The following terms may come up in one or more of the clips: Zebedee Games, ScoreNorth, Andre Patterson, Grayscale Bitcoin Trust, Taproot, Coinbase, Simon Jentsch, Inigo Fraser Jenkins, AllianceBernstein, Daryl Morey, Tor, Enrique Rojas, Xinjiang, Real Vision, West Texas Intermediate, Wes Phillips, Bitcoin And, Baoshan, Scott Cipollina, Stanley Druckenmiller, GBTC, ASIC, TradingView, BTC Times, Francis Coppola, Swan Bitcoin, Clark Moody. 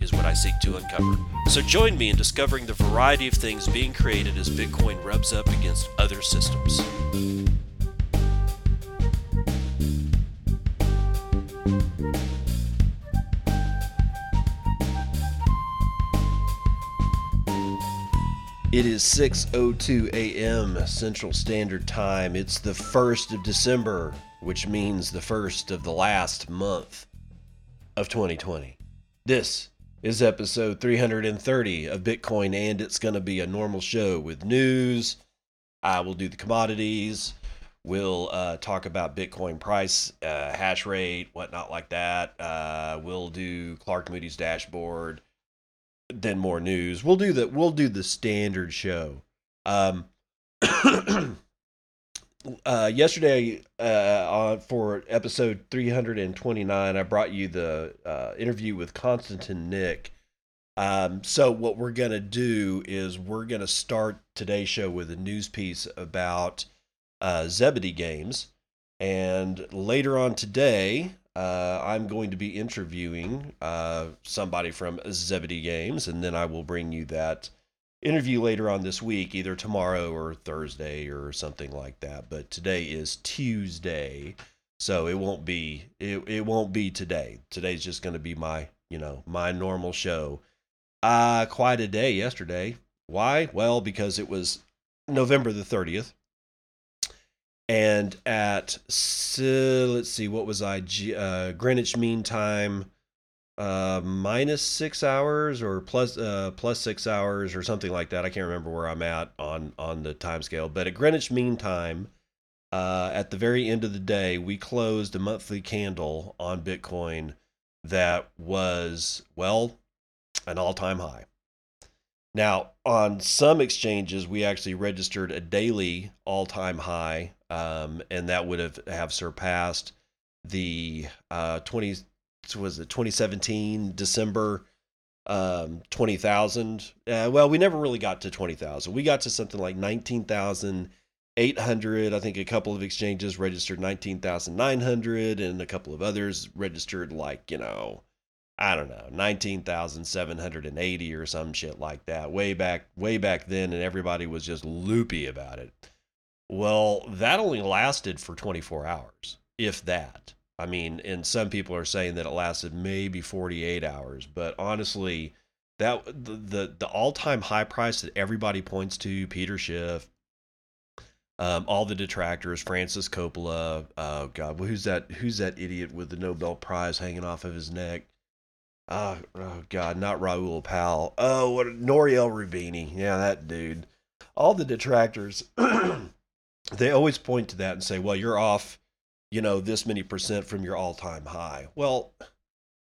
is what I seek to uncover. So join me in discovering the variety of things being created as Bitcoin rubs up against other systems. It is 6:02 a.m. Central Standard Time. It's the 1st of December, which means the first of the last month of 2020. This is episode 330 of Bitcoin, and it's going to be a normal show with news. I will do the commodities. We'll talk about Bitcoin price, hash rate, whatnot like that. We'll do Clark Moody's dashboard. Then more news. We'll do the standard show. Yesterday, for episode 329, I brought you the interview with Constantin Nick. So what we're gonna do is we're gonna start today's show with a news piece about Zebedee Games, and later on today, I'm going to be interviewing somebody from Zebedee Games, and then I will bring you that interview later on this week, either tomorrow or Thursday or something like that. But today is Tuesday, so it won't be today. Today's just going to be my normal show. Quite a day yesterday. Why? Well, because it was November the 30th. And at, let's see, what was I, Greenwich Mean Time, minus 6 hours or plus 6 hours or something like that. I can't remember where I'm at on the time scale. But at Greenwich Mean Time, at the very end of the day, we closed a monthly candle on Bitcoin that was, well, an all-time high. Now, on some exchanges, we actually registered a daily all-time high, and that would have surpassed the 2017 December 20,000. Well, we never really got to 20,000. We got to something like 19,800. I think a couple of exchanges registered 19,900, and a couple of others registered 19,780 or some shit like that way back then, and everybody was just loopy about it. Well, that only lasted for 24 hours, if that. I mean, and some people are saying that it lasted maybe 48 hours, but honestly, that the all-time high price that everybody points to, Peter Schiff, all the detractors, Francis Coppola, oh God, well, who's that idiot with the Nobel Prize hanging off of his neck? Oh God, not Raoul Pal. Oh, what Nouriel Roubini. Yeah, that dude. All the detractors, they always point to that and say, well, you're off, this many percent from your all-time high. Well,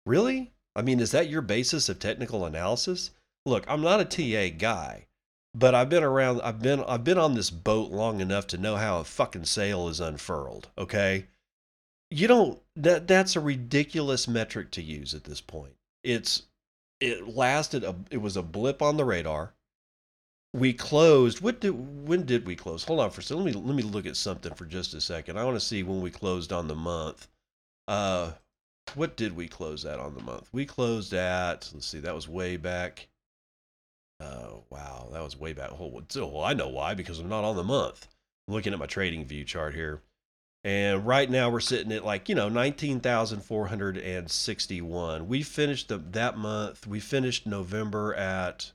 really? I mean, is that your basis of technical analysis? Look, I'm not a TA guy, but I've been around, I've been on this boat long enough to know how a fucking sail is unfurled, okay? That's a ridiculous metric to use at this point. It was a blip on the radar. We closed. When did we close? Hold on for a second. Let me look at something for just a second. I want to see when we closed on the month. What did we close at on the month? We closed at, let's see, that was way back. Oh wow, that was way back. Well, I know why, because I'm not on the month. I'm looking at my trading view chart here. And right now we're sitting at 19,461. We finished that month. We finished November at,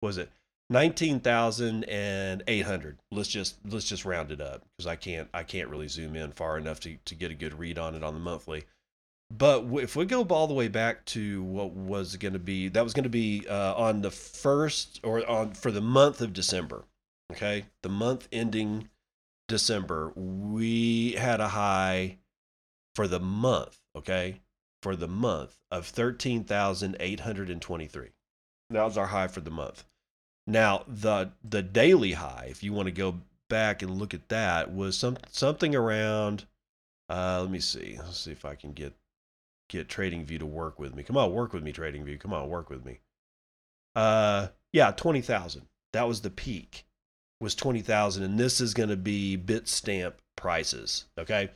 what was it, 19,800. Let's just round it up, because I can't really zoom in far enough to get a good read on it on the monthly. But if we go all the way back to what was going to be, that was going to be on the first, or on for the month of December. Okay, the month ending December, we had a high for the month, okay? For the month of 13,823. That was our high for the month. Now, the daily high, if you want to go back and look at that, was something around, let me see. Let's see if I can get TradingView to work with me. Come on, work with me, TradingView. Come on, work with me. Yeah, 20,000. That was the peak, was 20,000. And this is going to be Bitstamp prices, okay?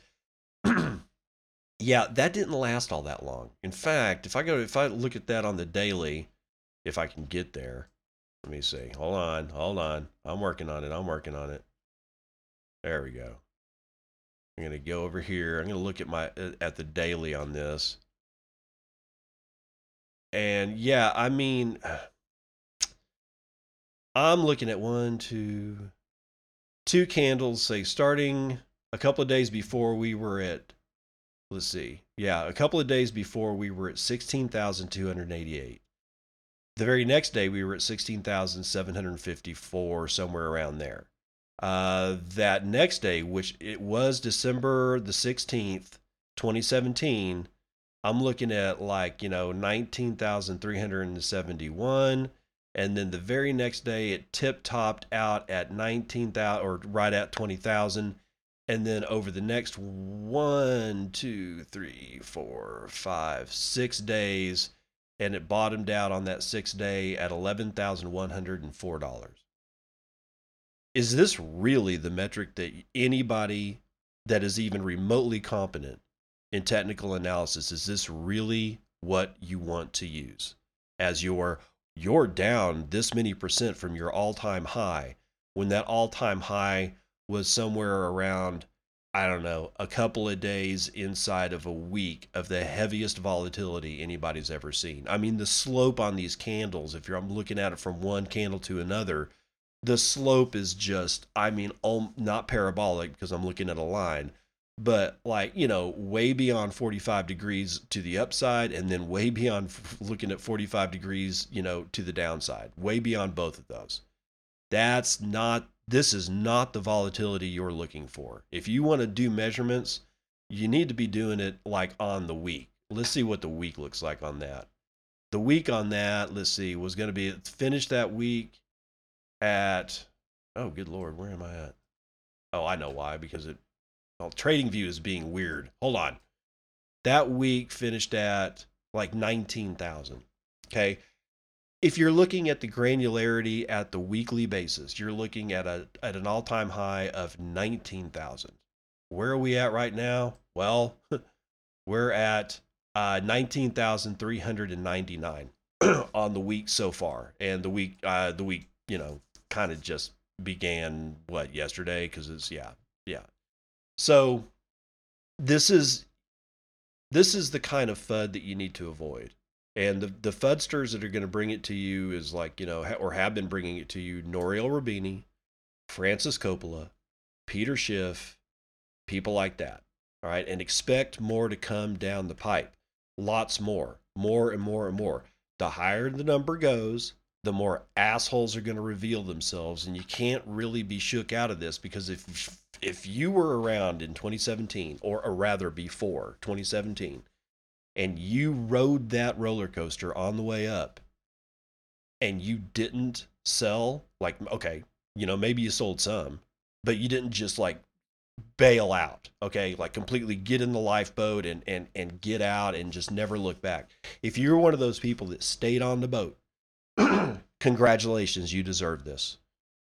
Yeah, that didn't last all that long. In fact, if I look at that on the daily, if I can get there, let me see. Hold on. I'm working on it. There we go. I'm going to go over here. I'm going to look at at the daily on this. And yeah, I mean, I'm looking at two candles, say starting a couple of days before we were at, let's see. Yeah, a couple of days before we were at 16,288. The very next day we were at 16,754, somewhere around there. That next day, which it was December the 16th, 2017, I'm looking at 19,371. And then the very next day it tip-topped out at 19,000 or right at 20,000. And then over the next 6 days, and it bottomed out on that 6th day at $11,104. Is this really the metric that anybody that is even remotely competent in technical analysis, is this really what you want to use as you're down this many % from your all-time high, when that all-time high was somewhere around, I don't know, a couple of days inside of a week of the heaviest volatility anybody's ever seen? I mean, the slope on these candles, I'm looking at it from one candle to another, the slope is just, not parabolic because I'm looking at a line, but way beyond 45 degrees to the upside, and then way beyond looking at 45 degrees, to the downside, way beyond both of those. This is not the volatility you're looking for. If you want to do measurements, you need to be doing it on the week. Let's see what the week looks like on that. The week on that, let's see, was going to be finished that week at, oh, good Lord, where am I at? Oh, I know why, because TradingView is being weird. Hold on. That week finished at 19,000. Okay. If you're looking at the granularity at the weekly basis, you're looking at an all-time high of 19,000. Where are we at right now? Well, we're at 19,399 on the week so far, and the week kind of just began yesterday, because it's yeah. So this is the kind of FUD that you need to avoid. And the FUDsters that are going to bring it to you is or have been bringing it to you, Nouriel Roubini, Francis Coppola, Peter Schiff, people like that. All right. And expect more to come down the pipe. Lots more and more and more. The higher the number goes, the more assholes are going to reveal themselves. And you can't really be shook out of this, because if you were around in 2017, or rather before 2017, and you rode that roller coaster on the way up, and you didn't sell, maybe you sold some, but you didn't just bail out, okay? Completely get in the lifeboat and get out and just never look back. If you're one of those people that stayed on the boat, congratulations, you deserve this.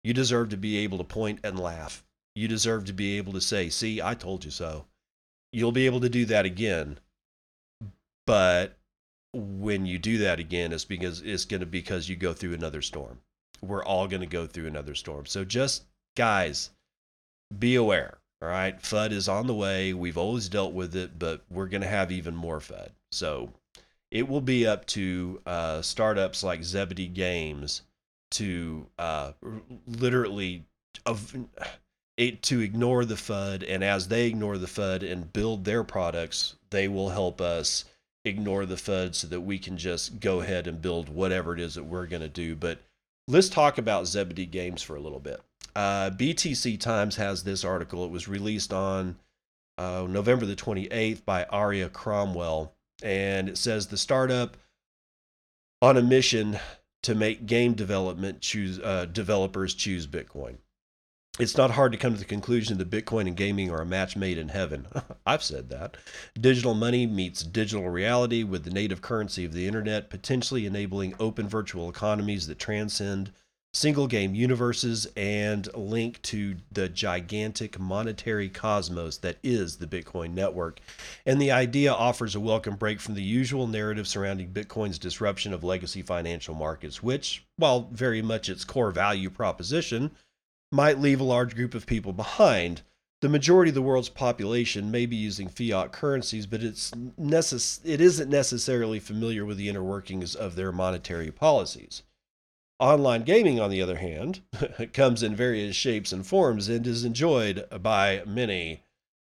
You deserve to be able to point and laugh. You deserve to be able to say, see, I told you so. You'll be able to do that again. But when you do that again, it's because you go through another storm. We're all going to go through another storm. So just, guys, be aware, all right? FUD is on the way. We've always dealt with it, but we're going to have even more FUD. So it will be up to startups like Zebedee Games to to ignore the FUD. And as they ignore the FUD and build their products, they will help us ignore the FUD so that we can just go ahead and build whatever it is that we're going to do. But let's talk about Zebedee Games for a little bit. BTC Times has this article. It was released on November the 28th by Aria Cromwell. And it says the startup on a mission to make game development developers choose Bitcoin. It's not hard to come to the conclusion that Bitcoin and gaming are a match made in heaven. I've said that. Digital money meets digital reality with the native currency of the internet, potentially enabling open virtual economies that transcend single game universes and link to the gigantic monetary cosmos that is the Bitcoin network. And the idea offers a welcome break from the usual narrative surrounding Bitcoin's disruption of legacy financial markets, which, while very much its core value proposition, might leave a large group of people behind. The majority of the world's population may be using fiat currencies, but it isn't necessarily familiar with the inner workings of their monetary policies. Online gaming, on the other hand, comes in various shapes and forms and is enjoyed by many.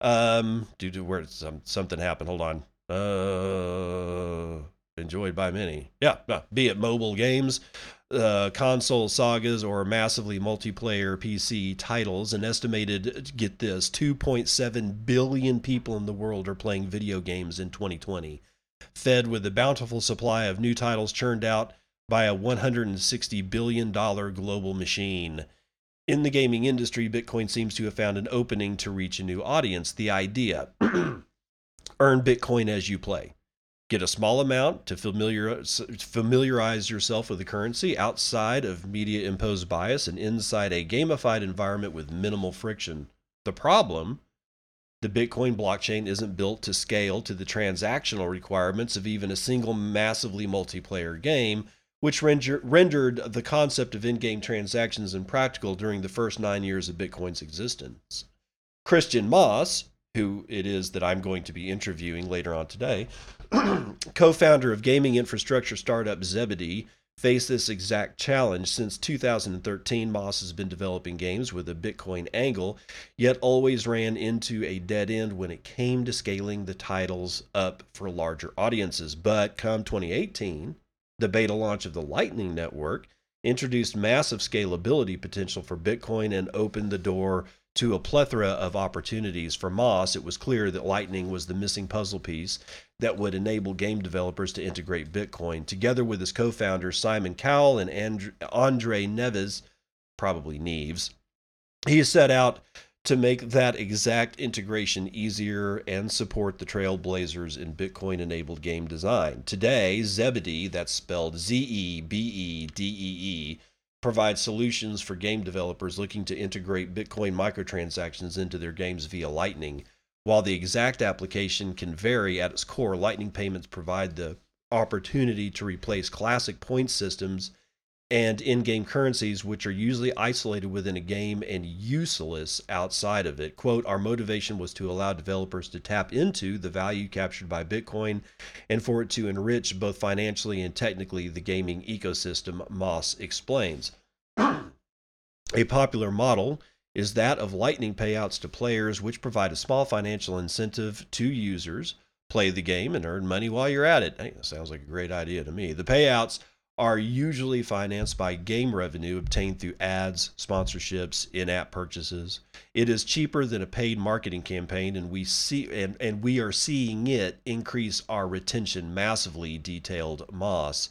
Something happened. Hold on. Enjoyed by many. Yeah, be it mobile games, console sagas, or massively multiplayer PC titles. An estimated, get this, 2.7 billion people in the world are playing video games in 2020, fed with the bountiful supply of new titles churned out by a $160 billion global machine. In the gaming industry, Bitcoin seems to have found an opening to reach a new audience. The idea, earn Bitcoin as you play. Get a small amount to familiarize yourself with the currency outside of media-imposed bias and inside a gamified environment with minimal friction. The problem? The Bitcoin blockchain isn't built to scale to the transactional requirements of even a single massively multiplayer game, which rendered the concept of in-game transactions impractical during the first 9 years of Bitcoin's existence. Christian Moss, who it is that I'm going to be interviewing later on today, co-founder of gaming infrastructure startup Zebedee, faced this exact challenge. Since 2013, Moss has been developing games with a Bitcoin angle, yet always ran into a dead end when it came to scaling the titles up for larger audiences. But come 2018, the beta launch of the Lightning Network introduced massive scalability potential for Bitcoin and opened the door to a plethora of opportunities. For Moss, it was clear that Lightning was the missing puzzle piece that would enable game developers to integrate Bitcoin. Together with his co-founders Simon Cowell and Andre Neves, probably Neves, he set out to make that exact integration easier and support the trailblazers in Bitcoin-enabled game design. Today, Zebedee, that's spelled Zebedee, provides solutions for game developers looking to integrate Bitcoin microtransactions into their games via Lightning. While the exact application can vary at its core, Lightning payments provide the opportunity to replace classic point systems and in-game currencies, which are usually isolated within a game and useless outside of it. Quote, our motivation was to allow developers to tap into the value captured by Bitcoin and for it to enrich both financially and technically the gaming ecosystem, Moss explains. A popular model is that of Lightning payouts to players, which provide a small financial incentive to users, play the game and earn money while you're at it. Hey, that sounds like a great idea to me. The payouts are usually financed by game revenue obtained through ads, sponsorships, in-app purchases. It is cheaper than a paid marketing campaign, and we are seeing it increase our retention massively, detailed Moss.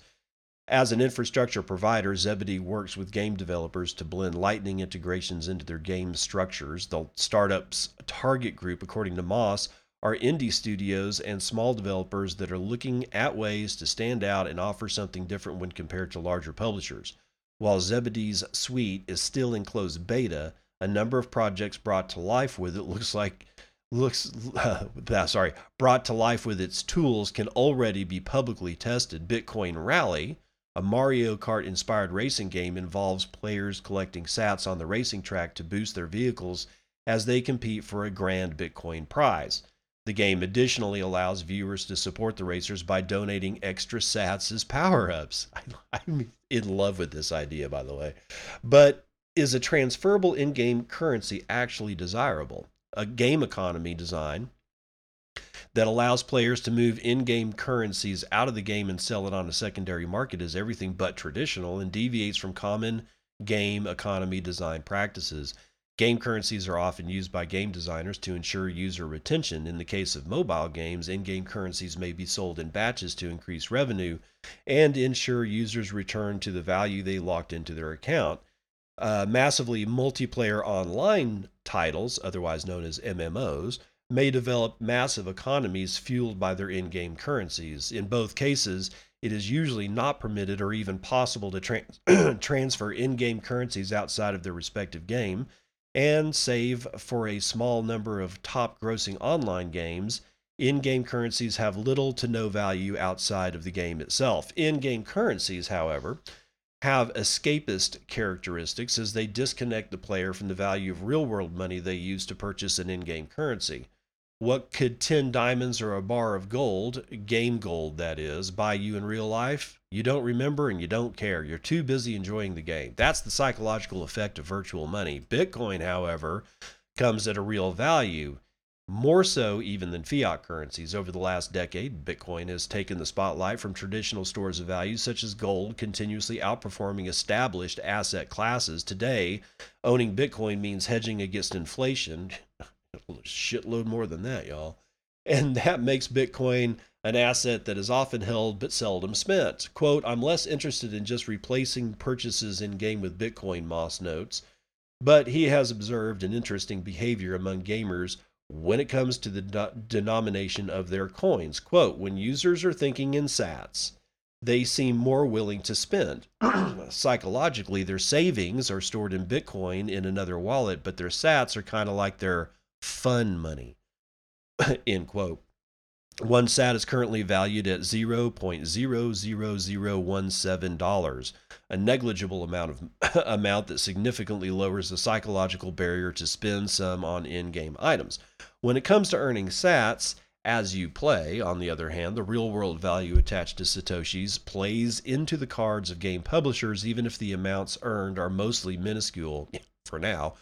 As an infrastructure provider, Zebedee works with game developers to blend Lightning integrations into their game structures. The startup's target group, according to Moss, are indie studios and small developers that are looking at ways to stand out and offer something different when compared to larger publishers. While Zebedee's suite is still in closed beta, a number of projects brought to life with its tools can already be publicly tested. Bitcoin Rally, a Mario Kart-inspired racing game, involves players collecting sats on the racing track to boost their vehicles as they compete for a grand Bitcoin prize. The game additionally allows viewers to support the racers by donating extra sats as power-ups. I'm in love with this idea, by the way. But is a transferable in-game currency actually desirable? A game economy design that allows players to move in-game currencies out of the game and sell it on a secondary market is everything but traditional and deviates from common game economy design practices. Game currencies are often used by game designers to ensure user retention. In the case of mobile games, in-game currencies may be sold in batches to increase revenue and ensure users return to the value they locked into their account. Massively multiplayer online titles, otherwise known as MMOs, may develop massive economies fueled by their in-game currencies. In both cases, it is usually not permitted or even possible to transfer in-game currencies outside of their respective game. And save for a small number of top-grossing online games, in-game currencies have little to no value outside of the game itself. In-game currencies, however, have escapist characteristics as they disconnect the player from the value of real-world money they use to purchase an in-game currency. What could 10 diamonds or a bar of gold, game gold that is, buy you in real life? You don't remember and you don't care. You're too busy enjoying the game. That's the psychological effect of virtual money. Bitcoin, however, comes at a real value, more so even than fiat currencies. Over the last decade, Bitcoin has taken the spotlight from traditional stores of value such as gold, continuously outperforming established asset classes. Today, owning Bitcoin means hedging against inflation. Shitload more than that, y'all. And that makes Bitcoin an asset that is often held but seldom spent. Quote, I'm less interested in just replacing purchases in-game with Bitcoin, Moss notes, but he has observed an interesting behavior among gamers when it comes to the denomination of their coins. Quote, when users are thinking in sats, they seem more willing to spend. Psychologically, their savings are stored in Bitcoin in another wallet, but their sats are kind of like their fun money, end quote. One sat is currently valued at $0.00017, a negligible amount that significantly lowers the psychological barrier to spend some on in-game items. When it comes to earning sats as you play, on the other hand, the real-world value attached to Satoshis plays into the cards of game publishers, even if the amounts earned are mostly minuscule for now.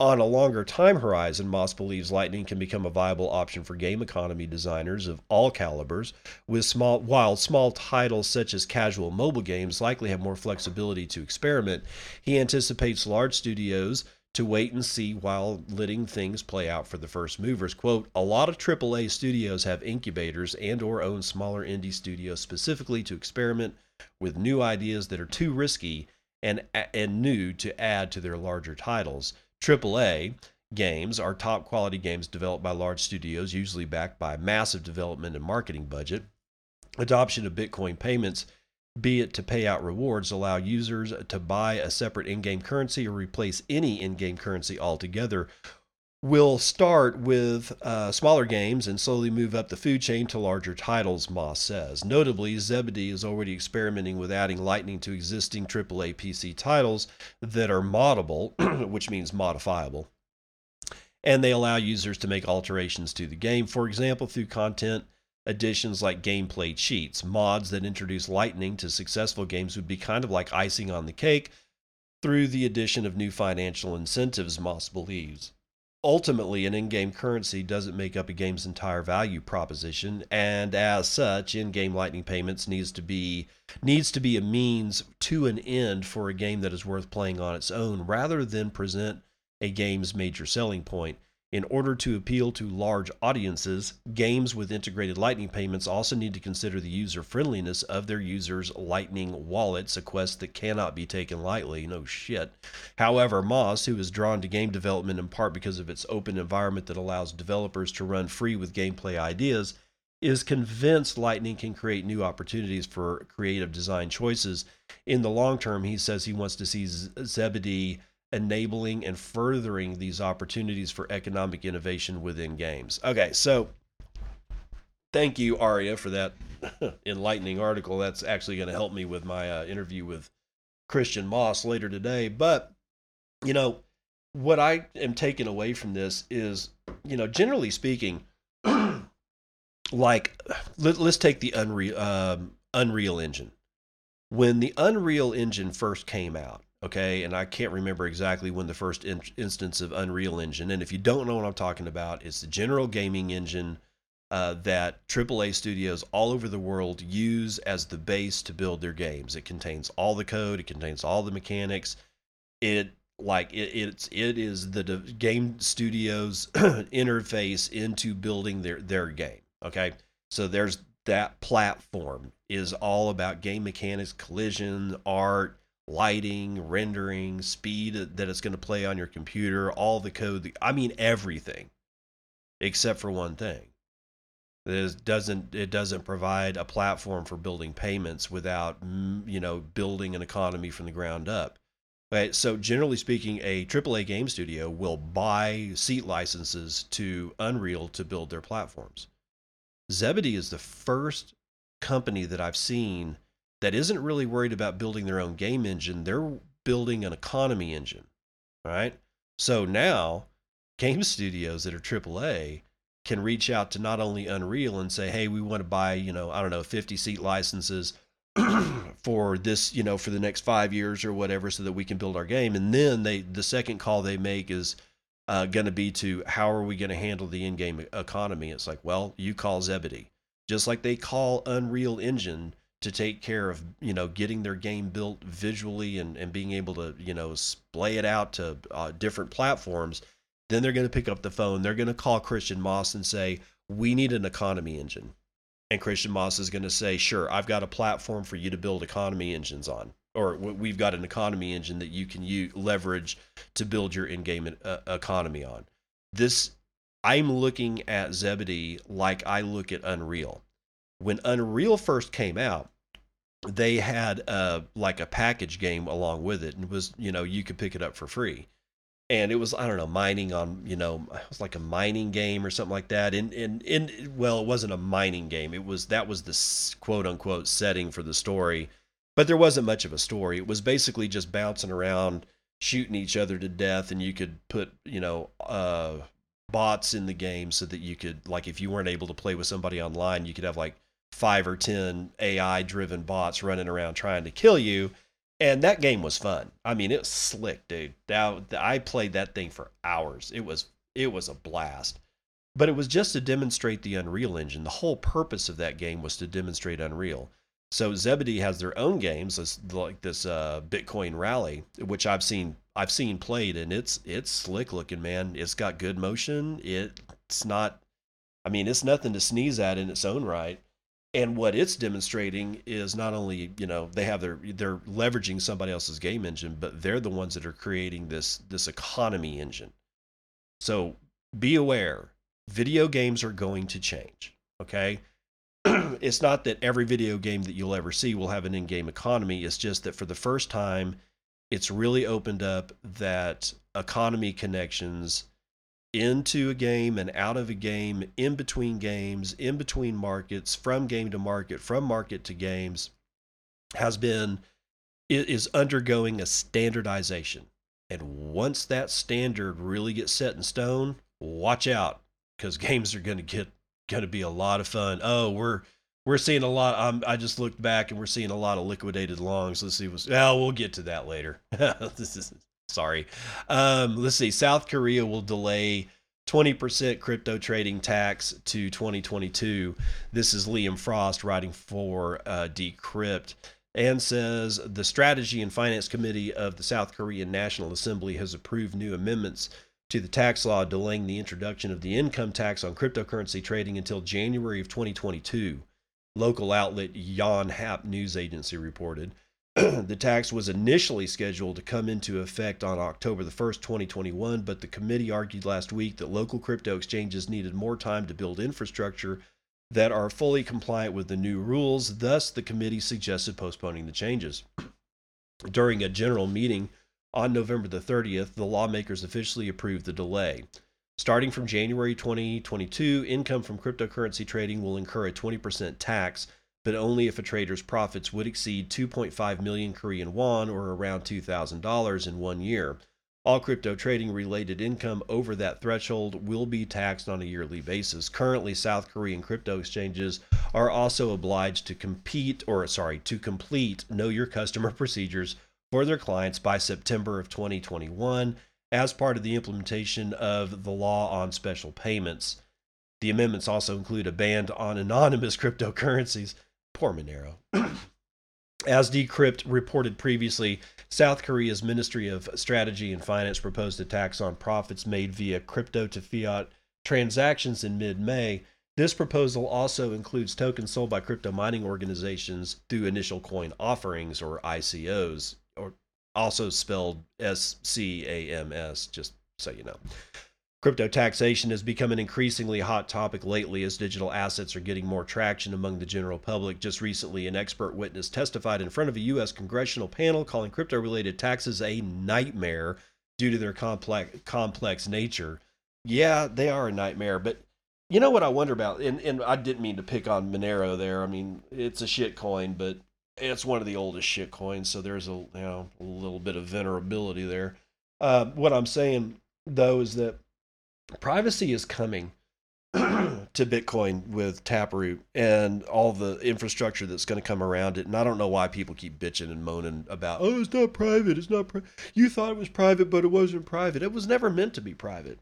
On a longer time horizon, Moss believes Lightning can become a viable option for game economy designers of all calibers, while small titles such as casual mobile games likely have more flexibility to experiment. He anticipates large studios to wait and see while letting things play out for the first movers. Quote, a lot of AAA studios have incubators and or own smaller indie studios specifically to experiment with new ideas that are too risky and new to add to their larger titles. AAA games are top quality games developed by large studios, usually backed by massive development and marketing budget. Adoption of Bitcoin payments, be it to pay out rewards, allow users to buy a separate in-game currency or replace any in-game currency altogether. We'll start with smaller games and slowly move up the food chain to larger titles, Moss says. Notably, Zebedee is already experimenting with adding Lightning to existing AAA PC titles that are moddable, which means modifiable, and they allow users to make alterations to the game, for example, through content additions like gameplay cheats. Mods that introduce Lightning to successful games would be kind of like icing on the cake through the addition of new financial incentives, Moss believes. Ultimately, an in-game currency doesn't make up a game's entire value proposition, and as such, in-game Lightning payments needs to be a means to an end for a game that is worth playing on its own, rather than present a game's major selling point. In order to appeal to large audiences, games with integrated Lightning payments also need to consider the user-friendliness of their users' Lightning wallets, a quest that cannot be taken lightly. No shit. However, Moss, who is drawn to game development in part because of its open environment that allows developers to run free with gameplay ideas, is convinced Lightning can create new opportunities for creative design choices. In the long term, he says he wants to see Zebedee enabling and furthering these opportunities for economic innovation within games. Okay, so thank you, Aria, for that enlightening article. That's actually going to help me with my interview with Christian Moss later today. But, you know, what I am taking away from this is, you know, generally speaking, like, let's take the Unreal Engine. When the Unreal Engine first came out, okay, and I can't remember exactly when the first instance of Unreal Engine, and if you don't know what I'm talking about, it's the general gaming engine that AAA studios all over the world use as the base to build their games. It contains all the code, it contains all the mechanics, it like it is the game studio's interface into building their game. Okay, so there's that platform is all about game mechanics, collision, art, lighting, rendering, speed that it's going to play on your computer, all the code. I mean everything, except for one thing. It doesn't provide a platform for building payments without, you know, building an economy from the ground up. Right? So generally speaking, a AAA game studio will buy seat licenses to Unreal to build their platforms. Zebedee is the first company that I've seen that isn't really worried about building their own game engine. They're building an economy engine, right? So now game studios that are AAA can reach out to not only Unreal and say, hey, we want to buy, you know, I don't know, 50 seat licenses for this, you know, for the next 5 years or whatever, so that we can build our game. And then the second call they make is going to be to, how are we going to handle the in-game economy? It's like, well, you call Zebedee, just like they call Unreal Engine to take care of, you know, getting their game built visually and being able to, you know, splay it out to different platforms. Then they're going to pick up the phone. They're going to call Christian Moss and say, we need an economy engine. And Christian Moss is going to say, sure, I've got a platform for you to build economy engines on, or we've got an economy engine that you can leverage to build your in-game economy on. This, I'm looking at Zebedee like I look at Unreal. When Unreal first came out, they had like a package game along with it, and it was, you know, you could pick it up for free. And it was, I don't know, mining on, you know, it was like a mining game or something like that. And well, it wasn't a mining game. That was the quote unquote setting for the story, but there wasn't much of a story. It was basically just bouncing around, shooting each other to death. And you could put, you know, bots in the game so that you could, like, if you weren't able to play with somebody online, you could have like 5 or 10 AI driven bots running around trying to kill you. And that game was fun. I mean, it was slick, dude. I played that thing for hours. It was a blast. But it was just to demonstrate the Unreal Engine. The whole purpose of that game was to demonstrate Unreal. So Zebedee has their own games, like this Bitcoin Rally, which I've seen played, and it's slick looking, man. It's got good motion. It's not, I mean, it's nothing to sneeze at in its own right. And what it's demonstrating is not only, you know, they have they're leveraging somebody else's game engine, but they're the ones that are creating this economy engine. So be aware, video games are going to change. Okay. It's not that every video game that you'll ever see will have an in-game economy. It's just that for the first time, it's really opened up that economy connections into a game and out of a game, in between games, in between markets, from game to market, from market to games, is undergoing a standardization. And once that standard really gets set in stone, watch out, because games are going to be a lot of fun. Oh, we're seeing a lot. I just looked back and we're seeing a lot of liquidated longs. Let's see we'll get to that later. Sorry. Let's see. South Korea will delay 20% crypto trading tax to 2022. This is Liam Frost writing for Decrypt, and says the Strategy and Finance Committee of the South Korean National Assembly has approved new amendments to the tax law, delaying the introduction of the income tax on cryptocurrency trading until January of 2022. Local outlet Yonhap News Agency reported. The tax was initially scheduled to come into effect on October the 1st, 2021, but the committee argued last week that local crypto exchanges needed more time to build infrastructure that are fully compliant with the new rules. Thus, the committee suggested postponing the changes. During a general meeting on November the 30th, the lawmakers officially approved the delay. Starting from January 2022, income from cryptocurrency trading will incur a 20% tax, but only if a trader's profits would exceed 2.5 million Korean won, or around $2,000 in 1 year. All crypto trading related income over that threshold will be taxed on a yearly basis. Currently, South Korean crypto exchanges are also obliged to complete Know Your Customer procedures for their clients by September of 2021 as part of the implementation of the law on special payments. The amendments also include a ban on anonymous cryptocurrencies. Poor Monero. As Decrypt reported previously, South Korea's Ministry of Strategy and Finance proposed a tax on profits made via crypto to fiat transactions in mid-May. This proposal also includes tokens sold by crypto mining organizations through initial coin offerings, or ICOs, or also spelled SCAMS, just so you know. Crypto taxation has become an increasingly hot topic lately as digital assets are getting more traction among the general public. Just recently, an expert witness testified in front of a U.S. congressional panel calling crypto-related taxes a nightmare due to their complex nature. Yeah, they are a nightmare, but you know what I wonder about? And I didn't mean to pick on Monero there. I mean, it's a shit coin, but it's one of the oldest shit coins, so there's a little bit of venerability there. What I'm saying, though, is that privacy is coming to Bitcoin with Taproot and all the infrastructure that's going to come around it. And I don't know why people keep bitching and moaning about, oh, it's not private. It's not private. You thought it was private, but it wasn't private. It was never meant to be private.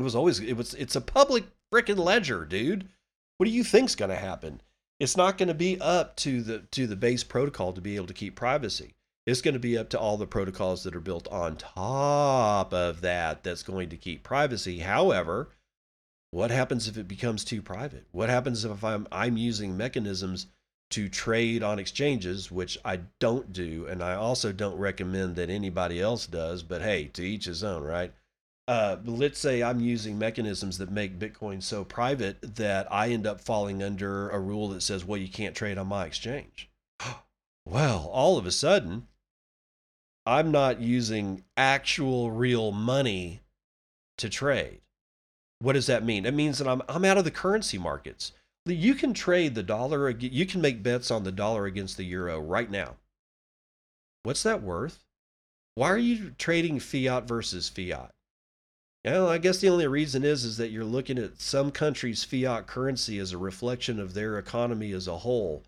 It's a public freaking ledger, dude. What do you think's going to happen? It's not going to be up to the base protocol to be able to keep privacy. It's going to be up to all the protocols that are built on top of that that's going to keep privacy. However, what happens if it becomes too private? What happens if I'm using mechanisms to trade on exchanges, which I don't do, and I also don't recommend that anybody else does, but hey, to each his own, right? Let's say I'm using mechanisms that make Bitcoin so private that I end up falling under a rule that says, well, you can't trade on my exchange. Well, all of a sudden, I'm not using actual real money to trade. What does that mean? It means that I'm out of the currency markets. You can trade the dollar. You can make bets on the dollar against the euro right now. What's that worth? Why are you trading fiat versus fiat? Well, I guess the only reason is that you're looking at some country's fiat currency as a reflection of their economy as a whole.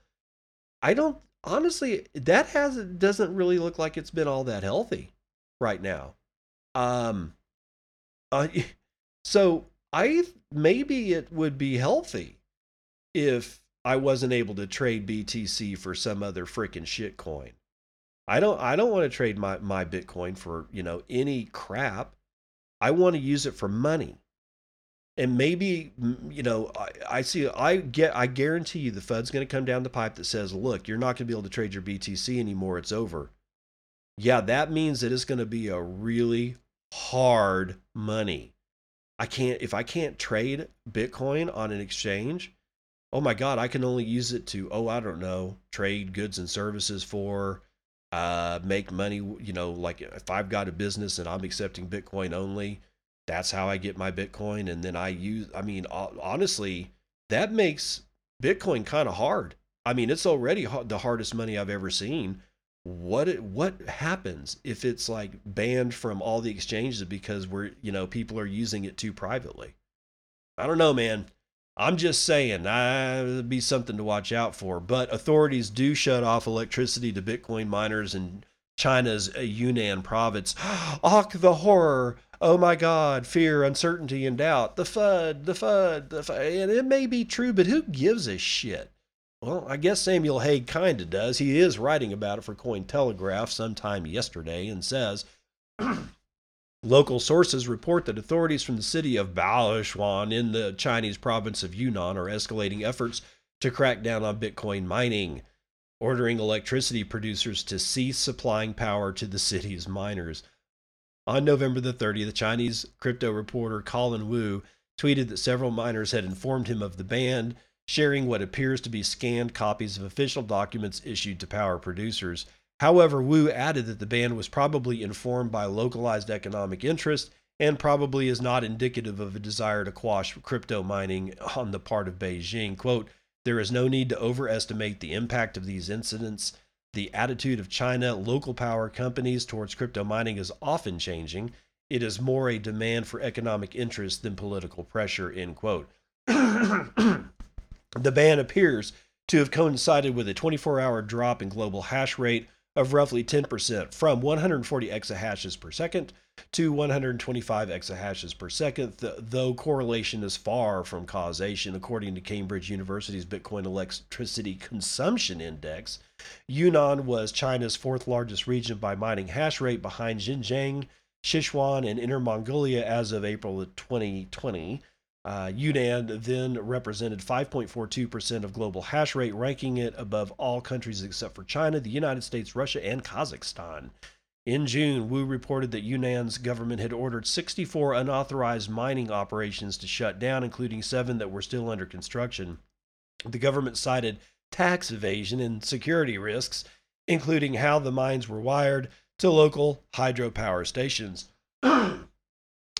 Honestly, that doesn't really look like it's been all that healthy right now. So maybe it would be healthy if I wasn't able to trade BTC for some other freaking shit coin. I don't want to trade my Bitcoin for, any crap. I want to use it for money. And maybe, I guarantee you the FUD's going to come down the pipe that says, look, you're not going to be able to trade your BTC anymore. It's over. Yeah, that means that it's going to be a really hard money. If I can't trade Bitcoin on an exchange, oh my God, I can only use it to, trade goods and services for, make money, like if I've got a business and I'm accepting Bitcoin only, that's how I get my Bitcoin. And then honestly, that makes Bitcoin kind of hard. I mean, it's already the hardest money I've ever seen. What happens if it's like banned from all the exchanges because people are using it too privately? I don't know, man. I'm just saying, it'd be something to watch out for. But authorities do shut off electricity to Bitcoin miners in China's Yunnan province. Ach, the horror. Oh my God, fear, uncertainty, and doubt. The FUD. And it may be true, but who gives a shit? Well, I guess Samuel Haig kind of does. He is writing about it for Cointelegraph sometime yesterday and says, local sources report that authorities from the city of Baoshan in the Chinese province of Yunnan are escalating efforts to crack down on Bitcoin mining, ordering electricity producers to cease supplying power to the city's miners. On November the 30th, the Chinese crypto reporter Colin Wu tweeted that several miners had informed him of the ban, sharing what appears to be scanned copies of official documents issued to power producers. However, Wu added that the ban was probably informed by localized economic interest and probably is not indicative of a desire to quash crypto mining on the part of Beijing. Quote, there is no need to overestimate the impact of these incidents. The attitude of China, local power companies towards crypto mining is often changing. It is more a demand for economic interest than political pressure, end quote. The ban appears to have coincided with a 24-hour drop in global hash rate, of roughly 10% from 140 exahashes per second to 125 exahashes per second, though correlation is far from causation. According to Cambridge University's Bitcoin Electricity Consumption Index, Yunnan was China's fourth largest region by mining hash rate, behind Xinjiang, Sichuan, and Inner Mongolia as of April 2020. Yunnan then represented 5.42% of global hash rate, ranking it above all countries except for China, the United States, Russia, and Kazakhstan. In June, Wu reported that Yunnan's government had ordered 64 unauthorized mining operations to shut down, including 7 that were still under construction. The government cited tax evasion and security risks, including how the mines were wired to local hydropower stations.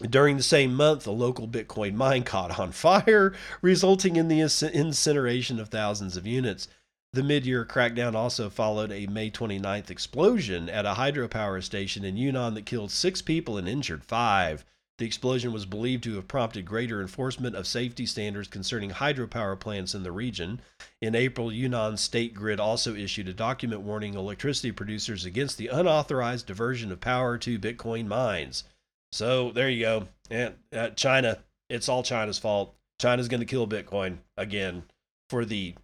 During the same month, a local Bitcoin mine caught on fire, resulting in the incineration of thousands of units. The mid-year crackdown also followed a May 29th explosion at a hydropower station in Yunnan that killed 6 people and injured 5. The explosion was believed to have prompted greater enforcement of safety standards concerning hydropower plants in the region. In April, Yunnan State Grid also issued a document warning electricity producers against the unauthorized diversion of power to Bitcoin mines. So there you go. And China, it's all China's fault. China's going to kill Bitcoin again for the,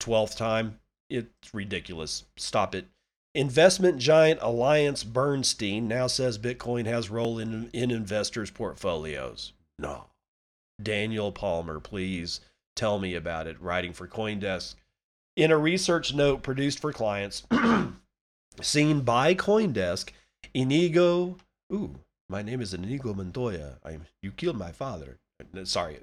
12th time? It's ridiculous. Stop it. Investment giant Alliance Bernstein now says Bitcoin has role in investors' portfolios. No. Daniel Palmer, please tell me about it. Writing for Coindesk. In a research note produced for clients seen by Coindesk, Inigo... Ooh. My name is Inigo Montoya. You killed my father. Sorry.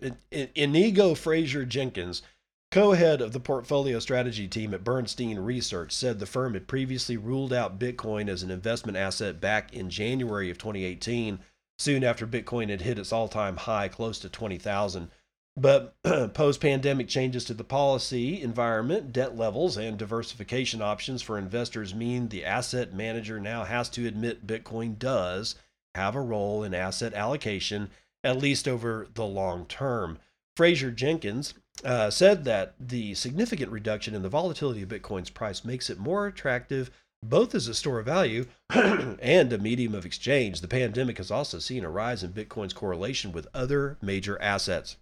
Inigo Fraser Jenkins, co-head of the portfolio strategy team at Bernstein Research, said the firm had previously ruled out Bitcoin as an investment asset back in January of 2018, soon after Bitcoin had hit its all-time high close to 20,000. But post-pandemic changes to the policy environment, debt levels, and diversification options for investors mean the asset manager now has to admit Bitcoin does have a role in asset allocation, at least over the long term. Fraser Jenkins said that the significant reduction in the volatility of Bitcoin's price makes it more attractive both as a store of value and a medium of exchange. The pandemic has also seen a rise in Bitcoin's correlation with other major assets.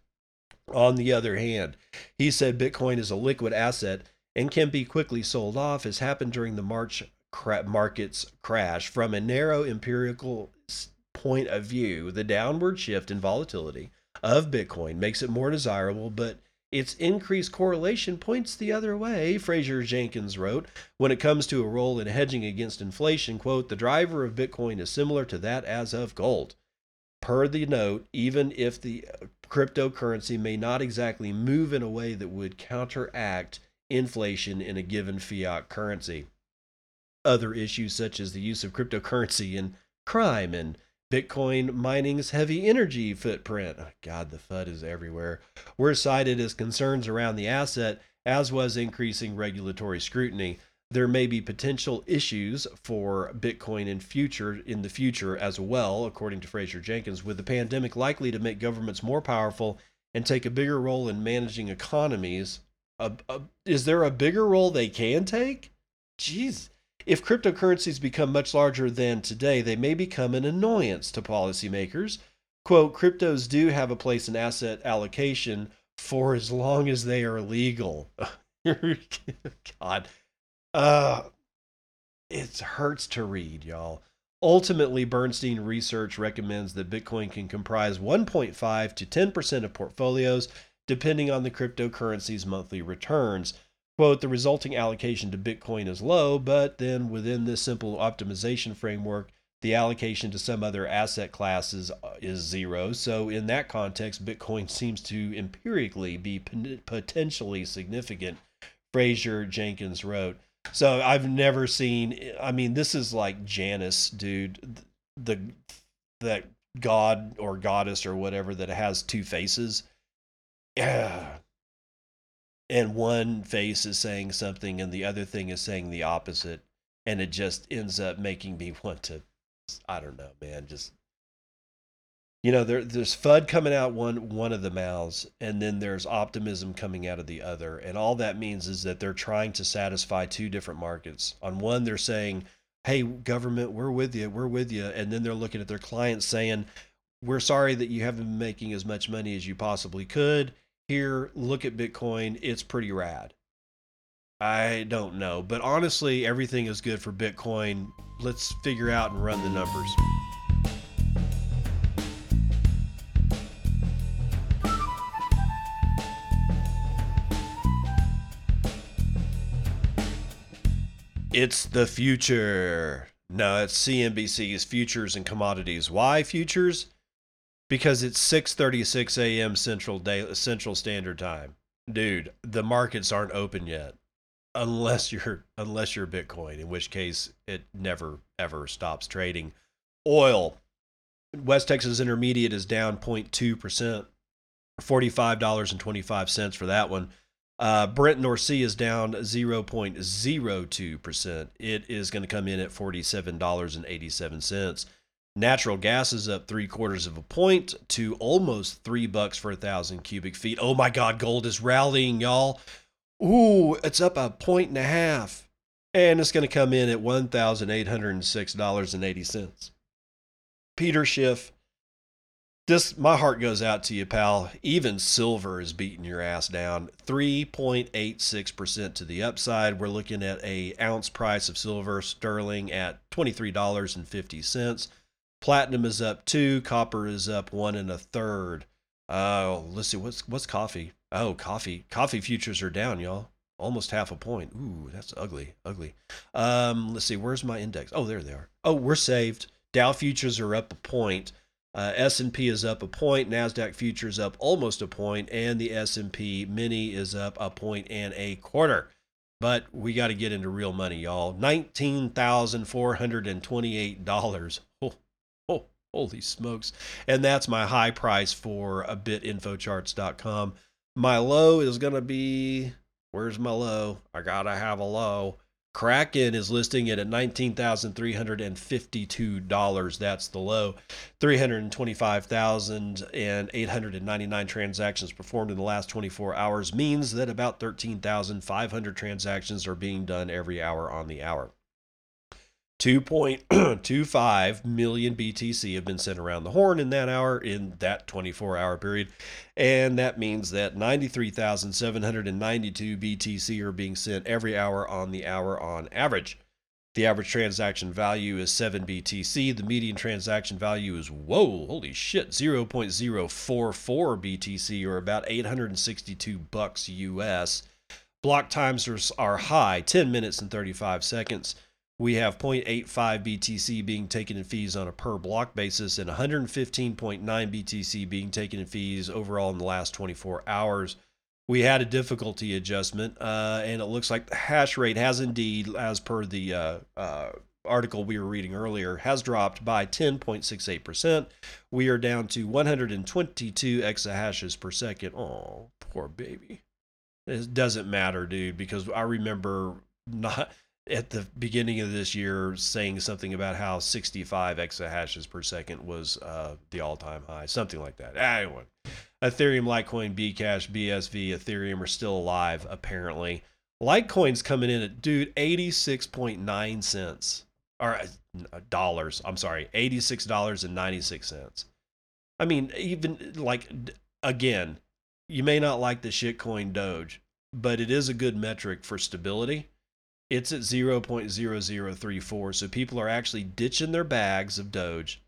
On the other hand, he said Bitcoin is a liquid asset and can be quickly sold off, as happened during the March market's crash. From a narrow empirical point of view, the downward shift in volatility of Bitcoin makes it more desirable, but its increased correlation points the other way, Fraser Jenkins wrote. When it comes to a role in hedging against inflation, quote, the driver of Bitcoin is similar to that as of gold. Per the note, even if the cryptocurrency may not exactly move in a way that would counteract inflation in a given fiat currency. Other issues such as the use of cryptocurrency in crime and Bitcoin mining's heavy energy footprint, God, the FUD is everywhere, were cited as concerns around the asset, as was increasing regulatory scrutiny. There may be potential issues for Bitcoin in the future as well, according to Fraser Jenkins, with the pandemic likely to make governments more powerful and take a bigger role in managing economies. Is there a bigger role they can take? Jeez. If cryptocurrencies become much larger than today, they may become an annoyance to policymakers. Quote, cryptos do have a place in asset allocation for as long as they are legal. God. It hurts to read, y'all. Ultimately, Bernstein Research recommends that Bitcoin can comprise 1.5 to 10% of portfolios, depending on the cryptocurrency's monthly returns. Quote, the resulting allocation to Bitcoin is low, but then within this simple optimization framework, the allocation to some other asset classes is zero. So in that context, Bitcoin seems to empirically be potentially significant, Fraser Jenkins wrote. So I've never seen, this is like Janus, dude, that god or goddess or whatever that has 2 faces. Yeah. And one face is saying something and the other thing is saying the opposite. And it just ends up making me want to, I don't know, man, just you know, there's FUD coming out one of the mouths, and then there's optimism coming out of the other. And all that means is that they're trying to satisfy two different markets. On one, they're saying, hey, government, we're with you. And then they're looking at their clients saying, we're sorry that you haven't been making as much money as you possibly could. Here, look at Bitcoin. It's pretty rad. I don't know. But honestly, everything is good for Bitcoin. Let's figure out and run the numbers. It's the future. No, it's CNBC's Futures and Commodities. Why futures? Because it's 6:36 a.m. Central Standard Time. Dude, the markets aren't open yet. Unless you're Bitcoin, in which case it never ever stops trading. Oil. West Texas Intermediate is down 0.2%. $45.25 for that one. Brent North Sea is down 0.02%. It is going to come in at $47.87. Natural gas is up 0.75 points to almost $3 for 1,000 cubic feet. Oh my God, gold is rallying, y'all. Ooh, it's up 1.5 points. And it's going to come in at $1,806.80. Peter Schiff. This, my heart goes out to you, pal. Even silver is beating your ass down. 3.86% to the upside. We're looking at an ounce price of silver sterling at $23.50. Platinum is up 2. Copper is up 1 1/3. Oh, let's see. What's coffee? Oh, coffee. Coffee futures are down, y'all. Almost 0.5 point. Ooh, that's ugly. Let's see. Where's my index? Oh, there they are. Oh, we're saved. Dow futures are up 1 point. S&P is up 1 point, NASDAQ futures up almost 1 point, and the S&P mini is up 1.25 points. But we got to get into real money, y'all. $19,428. Oh, holy smokes. And that's my high price for a bitinfocharts.com. My low is going to be, where's my low? I got to have a low. Kraken is listing it at $19,352. That's the low. 325,899 transactions performed in the last 24 hours means that about 13,500 transactions are being done every hour on the hour. 2.25 million BTC have been sent around the horn in that hour, in that 24-hour period. And that means that 93,792 BTC are being sent every hour on the hour on average. The average transaction value is 7 BTC. The median transaction value is, whoa, holy shit, 0.044 BTC, or about $862 US. Block times are high, 10 minutes and 35 seconds. We have 0.85 BTC being taken in fees on a per block basis and 115.9 BTC being taken in fees overall in the last 24 hours. We had a difficulty adjustment, and it looks like the hash rate has indeed, as per the article we were reading earlier, has dropped by 10.68%. We are down to 122 exahashes per second. Oh, poor baby. It doesn't matter, dude, because I remember not... at the beginning of this year saying something about how 65 exahashes per second was the all-time high, something like that. Anyway, Ethereum, Litecoin, Bcash, BSV, Ethereum are still alive, apparently. Litecoin's coming in at, dude, 86.9 cents, or dollars, I'm sorry, $86.96. I mean, even like, again, you may not like the shitcoin Doge, but it is a good metric for stability. It's at 0.0034, so people are actually ditching their bags of Doge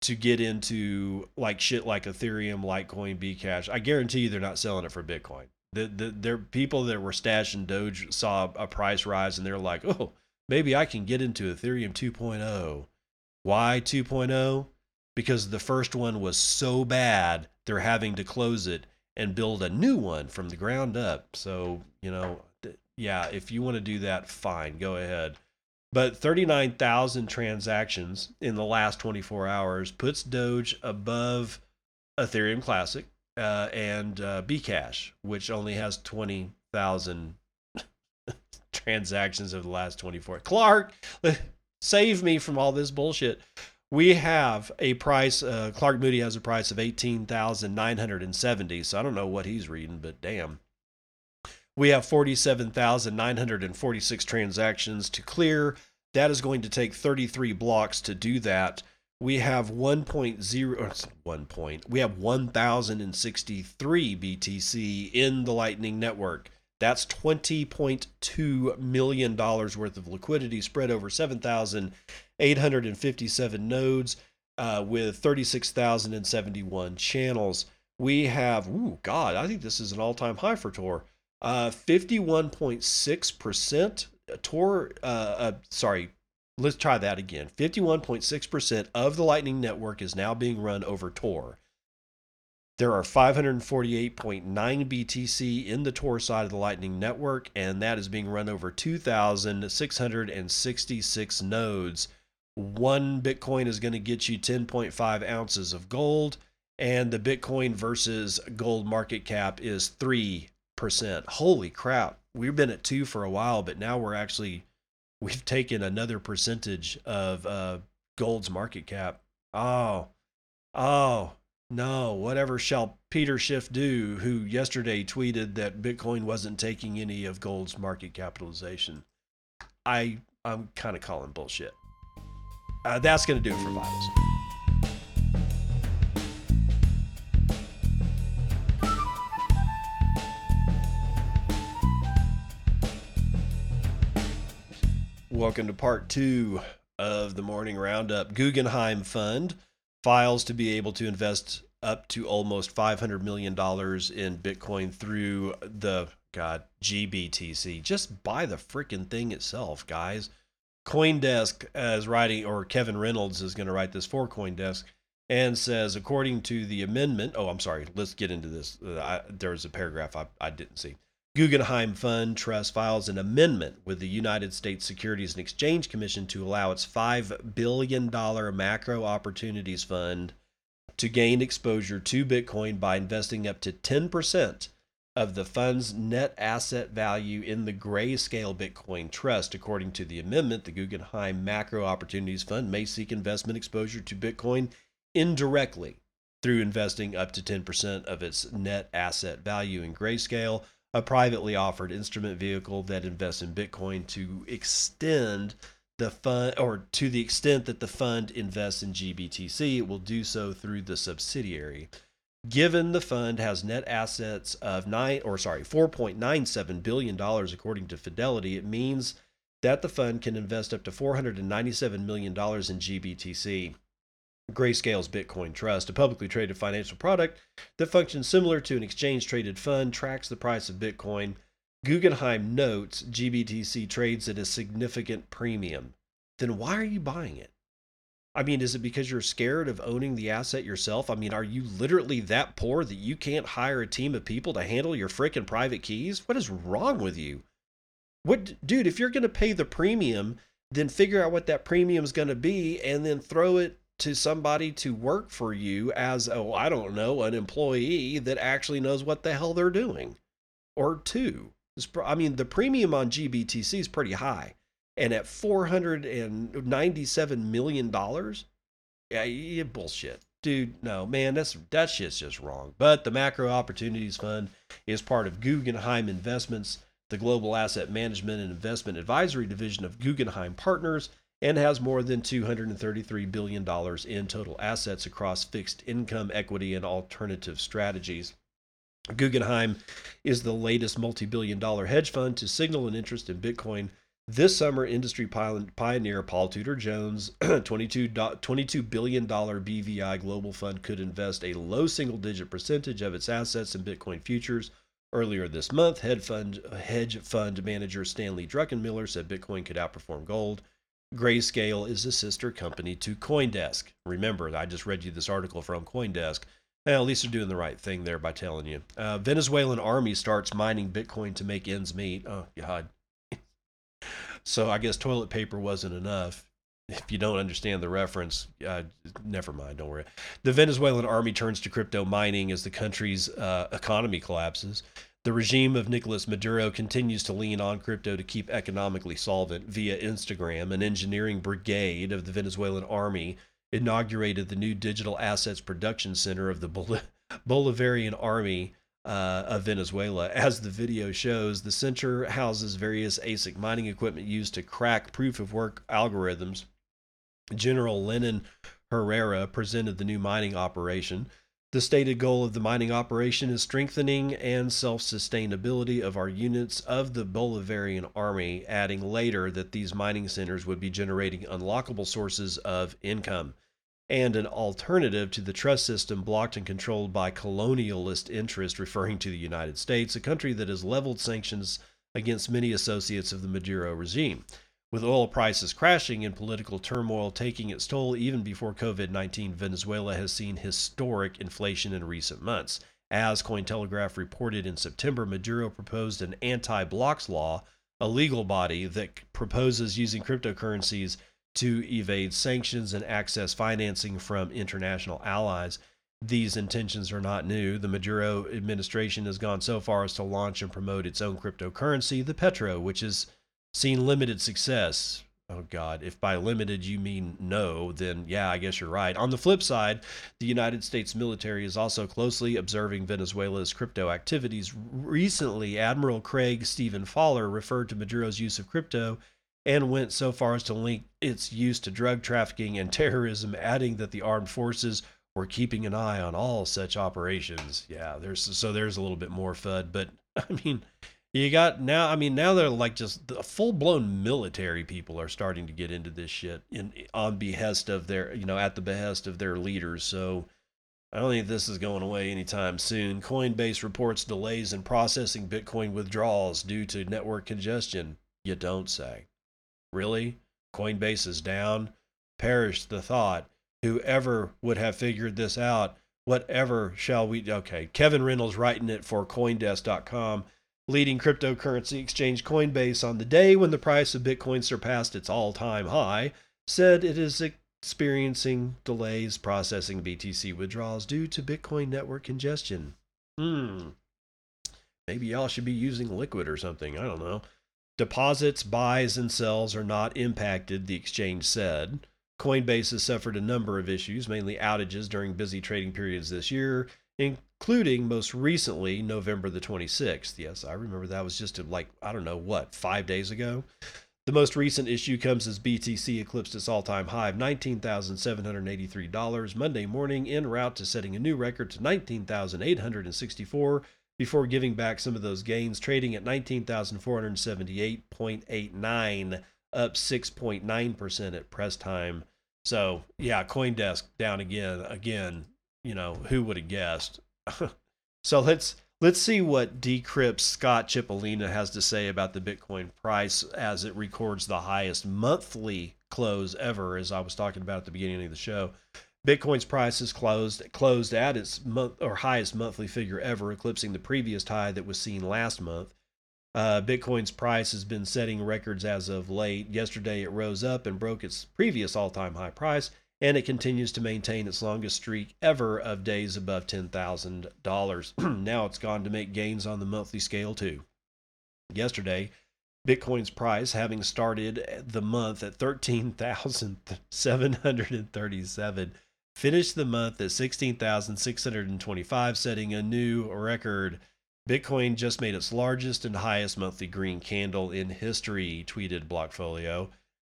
to get into like shit like Ethereum, Litecoin, Bcash. I guarantee you they're not selling it for Bitcoin. The people that were stashing Doge saw a price rise, and they're like, oh, maybe I can get into Ethereum 2.0. Why 2.0? Because the first one was so bad, they're having to close it and build a new one from the ground up. So, you know... yeah, if you want to do that, fine, go ahead. But 39,000 transactions in the last 24 hours puts Doge above Ethereum Classic and Bcash, which only has 20,000 transactions over the last 24. Clark, save me from all this bullshit. We have a price, Clark Moody has a price of 18,970. So I don't know what he's reading, but damn. We have 47,946 transactions to clear. That is going to take 33 blocks to do that. We have 1,063 BTC in the Lightning Network. That's $20.2 million worth of liquidity spread over 7,857 nodes with 36,071 channels. We have, I think this is an all-time high for Tor. 51.6% Tor, let's try that again. 51.6% of the Lightning Network is now being run over Tor. There are 548.9 BTC in the Tor side of the Lightning Network, and that is being run over 2,666 nodes. One Bitcoin is going to get you 10.5 ounces of gold, and the Bitcoin versus gold market cap is 3%. Holy crap. We've been at 2 for a while, but now we've taken another percentage of gold's market cap. Oh. No, whatever shall Peter Schiff do, who yesterday tweeted that Bitcoin wasn't taking any of gold's market capitalization. I'm kind of calling bullshit. That's going to do it for Vitals. Welcome to part 2 of the morning roundup. Guggenheim Fund files to be able to invest up to almost $500 million in Bitcoin through the GBTC. Just buy the freaking thing itself, guys. Coindesk is writing, or Kevin Reynolds is going to write this for Coindesk, and says, according to the amendment, let's get into this. There was a paragraph I didn't see. Guggenheim Fund Trust files an amendment with the United States Securities and Exchange Commission to allow its $5 billion Macro Opportunities Fund to gain exposure to Bitcoin by investing up to 10% of the fund's net asset value in the Grayscale Bitcoin Trust. According to the amendment, the Guggenheim Macro Opportunities Fund may seek investment exposure to Bitcoin indirectly through investing up to 10% of its net asset value in Grayscale, a privately offered instrument vehicle that invests in Bitcoin to the extent that the fund invests in GBTC, it will do so through the subsidiary. Given the fund has net assets of $4.97 billion, according to Fidelity, it means that the fund can invest up to $497 million in GBTC. Grayscale's Bitcoin Trust, a publicly traded financial product that functions similar to an exchange-traded fund, tracks the price of Bitcoin. Guggenheim notes GBTC trades at a significant premium. Then why are you buying it? I mean, is it because you're scared of owning the asset yourself? I mean, are you literally that poor that you can't hire a team of people to handle your frickin' private keys? What is wrong with you? Dude, if you're going to pay the premium, then figure out what that premium is going to be and then throw it to somebody to work for you as, an employee that actually knows what the hell they're doing. Or two. The premium on GBTC is pretty high. And at $497 million, bullshit. Dude, no, man, that shit's just wrong. But the Macro Opportunities Fund is part of Guggenheim Investments, the global asset management and investment advisory division of Guggenheim Partners, and has more than $233 billion in total assets across fixed income, equity, and alternative strategies. Guggenheim is the latest multi-billion-dollar hedge fund to signal an interest in Bitcoin. This summer, industry pioneer Paul Tudor Jones' $22 billion BVI Global Fund could invest a low single-digit percentage of its assets in Bitcoin futures. Earlier this month, hedge fund manager Stanley Druckenmiller said Bitcoin could outperform gold. Grayscale is a sister company to Coindesk. Remember, I just read you this article from Coindesk. Now, at least they're doing the right thing there by telling you. Venezuelan army starts mining Bitcoin to make ends meet. Oh, God. So I guess toilet paper wasn't enough. If you don't understand the reference, never mind, don't worry. The Venezuelan army turns to crypto mining as the country's economy collapses. The regime of Nicolas Maduro continues to lean on crypto to keep economically solvent. Via Instagram, an engineering brigade of the Venezuelan army inaugurated the new Digital Assets Production Center of the Bolivarian Army of Venezuela. As the video shows, the center houses various ASIC mining equipment used to crack proof-of-work algorithms. General Lenin Herrera presented the new mining operation. The stated goal of the mining operation is strengthening and self-sustainability of our units of the Bolivarian Army, adding later that these mining centers would be generating unlockable sources of income and an alternative to the trust system blocked and controlled by colonialist interests, referring to the United States, a country that has leveled sanctions against many associates of the Maduro regime. With oil prices crashing and political turmoil taking its toll even before COVID-19, Venezuela has seen historic inflation in recent months. As Cointelegraph reported in September, Maduro proposed an anti-blocks law, a legal body that proposes using cryptocurrencies to evade sanctions and access financing from international allies. These intentions are not new. The Maduro administration has gone so far as to launch and promote its own cryptocurrency, the Petro, which is seen limited success. Oh God, if by limited you mean no, then yeah, I guess you're right. On the flip side, the United States military is also closely observing Venezuela's crypto activities. Recently, Admiral Craig Stephen Fowler referred to Maduro's use of crypto and went so far as to link its use to drug trafficking and terrorism, adding that the armed forces were keeping an eye on all such operations. Yeah, there's a little bit more FUD, but I mean, you got now, now they're like just the full-blown military people are starting to get into this shit at the behest of their leaders. So I don't think this is going away anytime soon. Coinbase reports delays in processing Bitcoin withdrawals due to network congestion. You don't say. Really? Coinbase is down? Perish the thought. Whoever would have figured this out, whatever shall we... Okay, Kevin Reynolds writing it for Coindesk.com. Leading cryptocurrency exchange Coinbase, on the day when the price of Bitcoin surpassed its all-time high, said it is experiencing delays processing BTC withdrawals due to Bitcoin network congestion. Maybe y'all should be using Liquid or something. I don't know. Deposits, buys, and sells are not impacted, the exchange said. Coinbase has suffered a number of issues, mainly outages during busy trading periods this year, including most recently November the 26th. Yes, I remember that was just 5 days ago. The most recent issue comes as BTC eclipsed its all-time high of $19,783 Monday morning, en route to setting a new record to $19,864 before giving back some of those gains, trading at $19,478.89, up 6.9% at press time. So yeah, CoinDesk down again. You know, who would have guessed? So let's see what Decrypt's Scott Cipollina has to say about the Bitcoin price as it records the highest monthly close ever, as I was talking about at the beginning of the show. Bitcoin's price is closed at its highest monthly figure ever, eclipsing the previous high that was seen last month. Bitcoin's price has been setting records as of late. Yesterday, it rose up and broke its previous all-time high price, and it continues to maintain its longest streak ever of days above $10,000. Now it's gone to make gains on the monthly scale too. Yesterday, Bitcoin's price, having started the month at $13,737, finished the month at $16,625, setting a new record. Bitcoin just made its largest and highest monthly green candle in history, tweeted Blockfolio.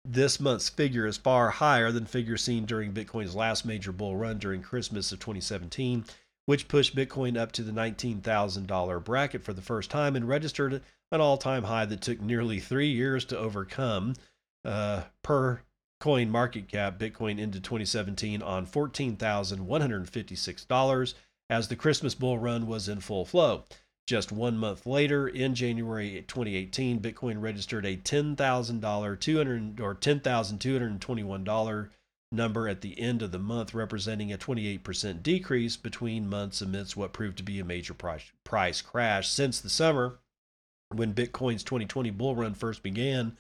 This month's figure is far higher than figures seen during Bitcoin's last major bull run during Christmas of 2017, which pushed Bitcoin up to the $19,000 bracket for the first time and registered an all-time high that took nearly 3 years to overcome. Per coin market cap, Bitcoin ended 2017 on $14,156 as the Christmas bull run was in full flow. Just 1 month later, in January 2018, Bitcoin registered a $10,221 number at the end of the month, representing a 28% decrease between months amidst what proved to be a major price crash. Since the summer, when Bitcoin's 2020 bull run first began,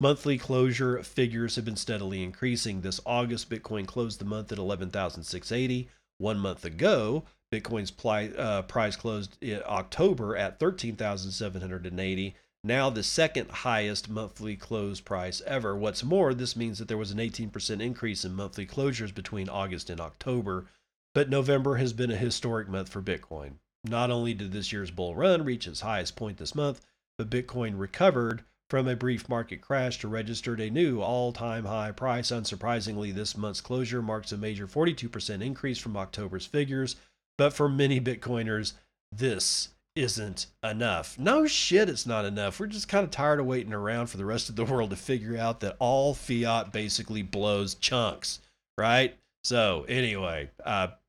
monthly closure figures have been steadily increasing. This August, Bitcoin closed the month at $11,680. 1 month ago, Bitcoin's price closed in October at $13,780. now the second highest monthly close price ever. What's more, this means that there was an 18% increase in monthly closures between August and October, but November has been a historic month for Bitcoin. Not only did this year's bull run reach its highest point this month, but Bitcoin recovered from a brief market crash to registered a new all-time high price. Unsurprisingly, this month's closure marks a major 42% increase from October's figures, but for many Bitcoiners, this isn't enough. No shit, it's not enough. We're just kind of tired of waiting around for the rest of the world to figure out that all fiat basically blows chunks, right? So anyway,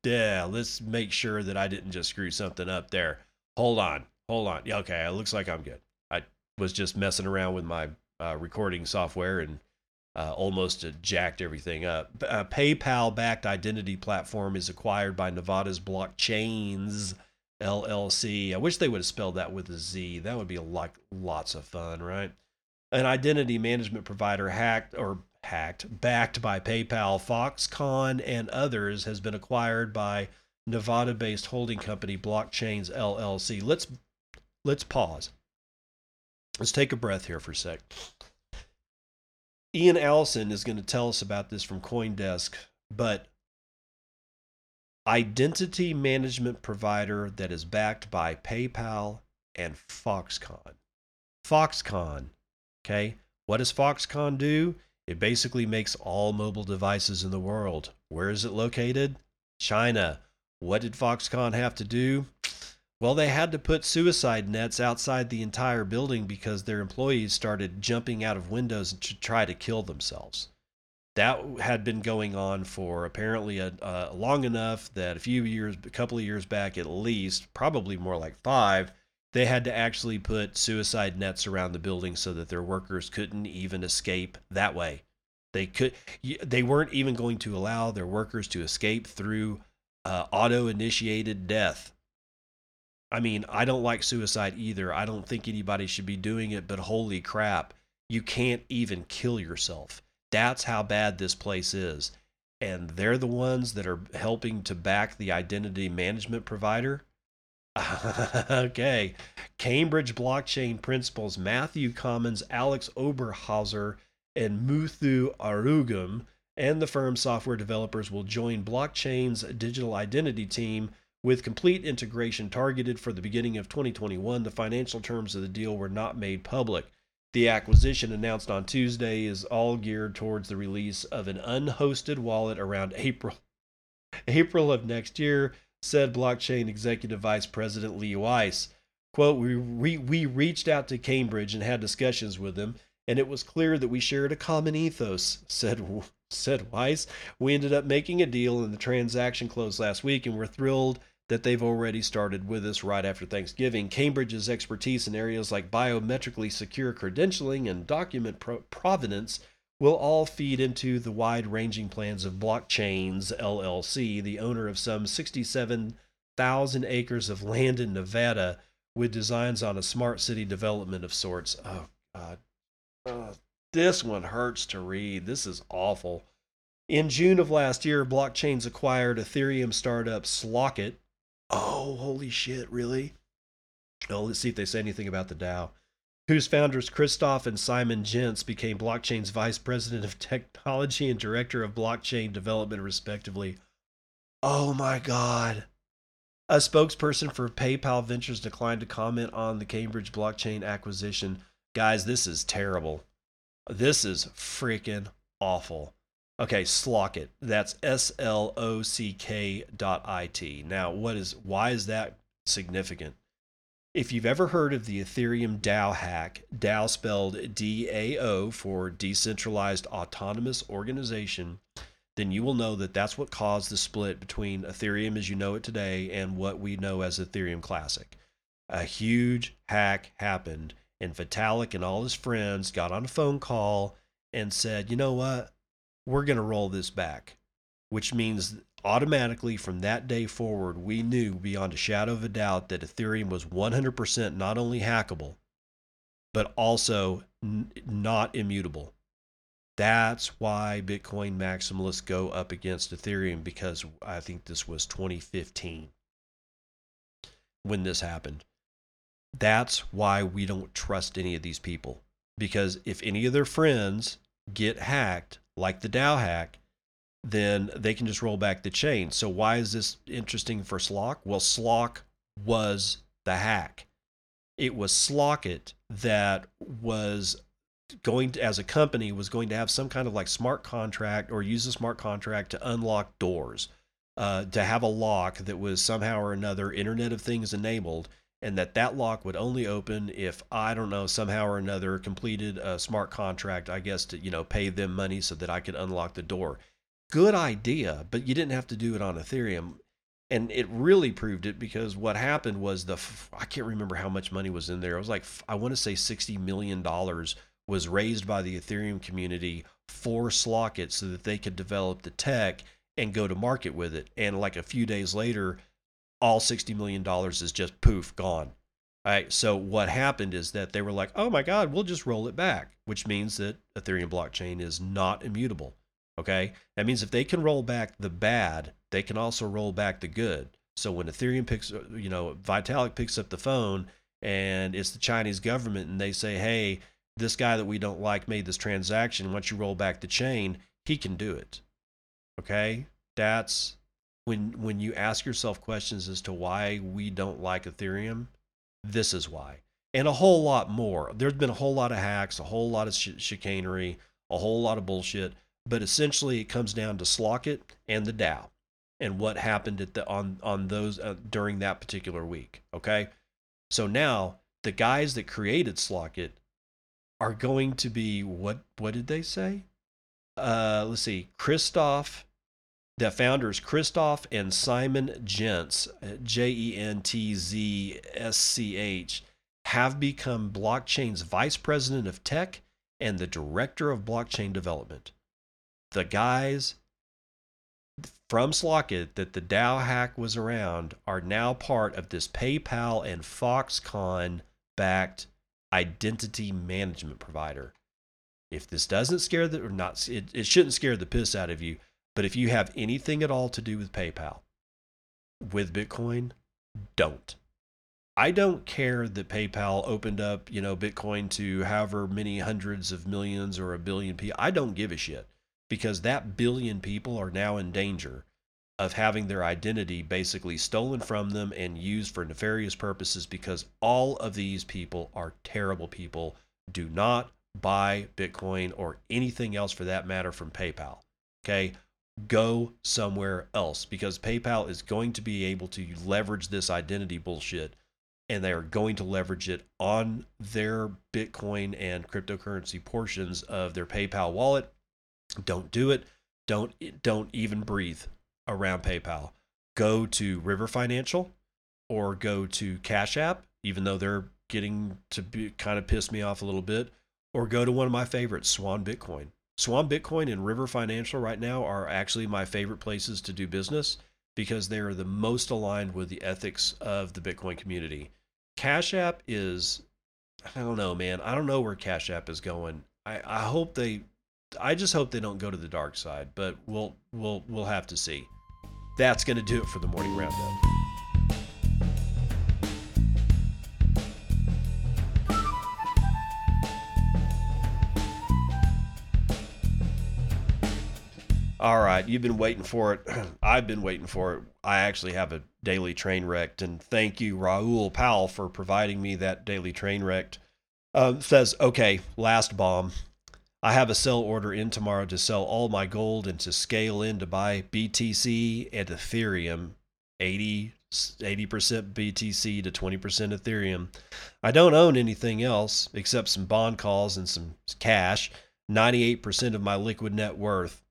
yeah, let's make sure that I didn't just screw something up there. Hold on. Yeah, okay, it looks like I'm good. Was just messing around with my recording software and almost jacked everything up. PayPal-backed identity platform is acquired by Nevada's Blockchains LLC. I wish they would have spelled that with a Z. That would be lots of fun, right? An identity management provider backed by PayPal, Foxconn, and others has been acquired by Nevada-based holding company Blockchains LLC. Let's pause. Let's take a breath here for a sec. Ian Allison is going to tell us about this from Coindesk, but identity management provider that is backed by PayPal and Foxconn. Foxconn, okay? What does Foxconn do? It basically makes all mobile devices in the world. Where is it located? China. What did Foxconn have to do? Well, they had to put suicide nets outside the entire building because their employees started jumping out of windows to try to kill themselves. That had been going on for apparently long enough that a couple of years back at least, probably more like 5, they had to actually put suicide nets around the building so that their workers couldn't even escape that way. They weren't even going to allow their workers to escape through auto-initiated death. I mean, I don't like suicide either. I don't think anybody should be doing it, but holy crap, you can't even kill yourself. That's how bad this place is. And they're the ones that are helping to back the identity management provider. Okay. Cambridge Blockchain principals Matthew Commons, Alex Oberhauser, and Muthu Arugam and the firm's software developers will join Blockchain's digital identity team with complete integration targeted for the beginning of 2021, the financial terms of the deal were not made public. The acquisition announced on Tuesday is all geared towards the release of an unhosted wallet around April of next year, said Blockchain Executive Vice President Lee Weiss. Quote, we reached out to Cambridge and had discussions with them, and it was clear that we shared a common ethos, said Weiss. We ended up making a deal, and the transaction closed last week, and we're thrilled that they've already started with us right after Thanksgiving. Cambridge's expertise in areas like biometrically secure credentialing and document provenance will all feed into the wide-ranging plans of Blockchains LLC, the owner of some 67,000 acres of land in Nevada, with designs on a smart city development of sorts. Oh, God. This one hurts to read. This is awful. In June of last year, Blockchains acquired Ethereum startup Slockit. Oh, holy shit, really? Oh, let's see if they say anything about the DAO. Whose founders Christoph and Simon Jentsch became Blockchain's vice president of technology and director of blockchain development, respectively. Oh my God. A spokesperson for PayPal Ventures declined to comment on the Cambridge blockchain acquisition. Guys, this is terrible. This is freaking awful. Okay, Slockit. That's Slock.it. Now, why is that significant? If you've ever heard of the Ethereum DAO hack, DAO spelled DAO for Decentralized Autonomous Organization, then you will know that that's what caused the split between Ethereum as you know it today and what we know as Ethereum Classic. A huge hack happened, and Vitalik and all his friends got on a phone call and said, you know what? We're going to roll this back, which means automatically from that day forward, we knew beyond a shadow of a doubt that Ethereum was 100% not only hackable, but also not immutable. That's why Bitcoin maximalists go up against Ethereum, because I think this was 2015 when this happened. That's why we don't trust any of these people. Because if any of their friends get hacked, like the DAO hack, then they can just roll back the chain. So why is this interesting for Slock? Well, Slock was the hack. It was Slockit that was going to, as a company, was going to have some kind of like smart contract or use a smart contract to unlock doors, to have a lock that was somehow or another Internet of Things enabled, and that lock would only open if, I don't know, somehow or another completed a smart contract, I guess, to, you know, pay them money so that I could unlock the door. Good idea, but you didn't have to do it on Ethereum. And it really proved it, because what happened was I can't remember how much money was in there. It was like, I want to say $60 million was raised by the Ethereum community for Slockit so that they could develop the tech and go to market with it. And like a few days later, all $60 million is just poof, gone. All right. So what happened is that they were like, oh my God, we'll just roll it back, which means that Ethereum blockchain is not immutable. Okay. That means if they can roll back the bad, they can also roll back the good. So when Ethereum picks, you know, Vitalik picks up the phone and it's the Chinese government and they say, hey, this guy that we don't like made this transaction. Once you roll back the chain, he can do it. Okay. That's when you ask yourself questions as to why we don't like Ethereum, this is why. And a whole lot more. There's been a whole lot of hacks, a whole lot of chicanery, a whole lot of bullshit. But essentially, it comes down to Slockit and the DAO, and what happened at on those during that particular week. Okay, so now the guys that created Slockit are going to be what did they say? Let's see, Christoph, the founders Christoph and Simon Jentsch, Jentzsch, have become Blockchain's vice president of tech and the director of blockchain development. The guys from Slockit that the DAO hack was around are now part of this PayPal and Foxconn-backed identity management provider. If this doesn't scare the, or not, it shouldn't scare the piss out of you. But if you have anything at all to do with PayPal, with Bitcoin, don't. I don't care that PayPal opened up, you know, Bitcoin to however many hundreds of millions or a billion people. I don't give a shit. Because that billion people are now in danger of having their identity basically stolen from them and used for nefarious purposes, because all of these people are terrible people. Do not buy Bitcoin or anything else for that matter from PayPal. Okay? Go somewhere else, because PayPal is going to be able to leverage this identity bullshit, and they are going to leverage it on their Bitcoin and cryptocurrency portions of their PayPal wallet. Don't do it. Don't even breathe around PayPal. Go to River Financial or go to Cash App, even though they're getting to be, kind of piss me off a little bit, or go to one of my favorites, Swan Bitcoin. Swan Bitcoin and River Financial right now are actually my favorite places to do business, because they are the most aligned with the ethics of the Bitcoin community. Cash App is, I don't know, man. I don't know where Cash App is going. I hope they... I just hope they don't go to the dark side, but we'll have to see. That's going to do it for the morning roundup. All right, you've been waiting for it. I've been waiting for it. I actually have a daily train wrecked, and thank you, Raoul Pal, for providing me that daily train wrecked. Says, okay, last bomb. I have a sell order in tomorrow to sell all my gold and to scale in to buy BTC and Ethereum, 80% BTC to 20% Ethereum. I don't own anything else except some bond calls and some cash, 98% of my liquid net worth.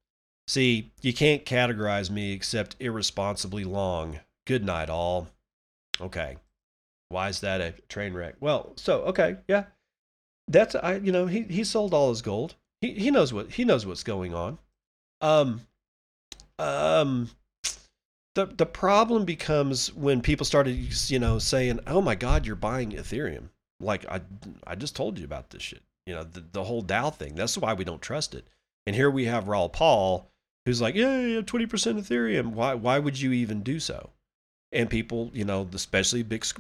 See, you can't categorize me except irresponsibly long. Good night, all. Okay. Why is that a train wreck? Well, so, okay, yeah. That's, you know, he sold all his gold. He knows what's going on. The problem becomes when people started, you know, saying, "Oh my God, you're buying Ethereum." Like I just told you about this shit. You know, the whole DAO thing. That's why we don't trust it. And here we have Raoul Pal, who's like, "Yeah, 20% Ethereum. Why would you even do so?" And people, you know, especially Bitcoin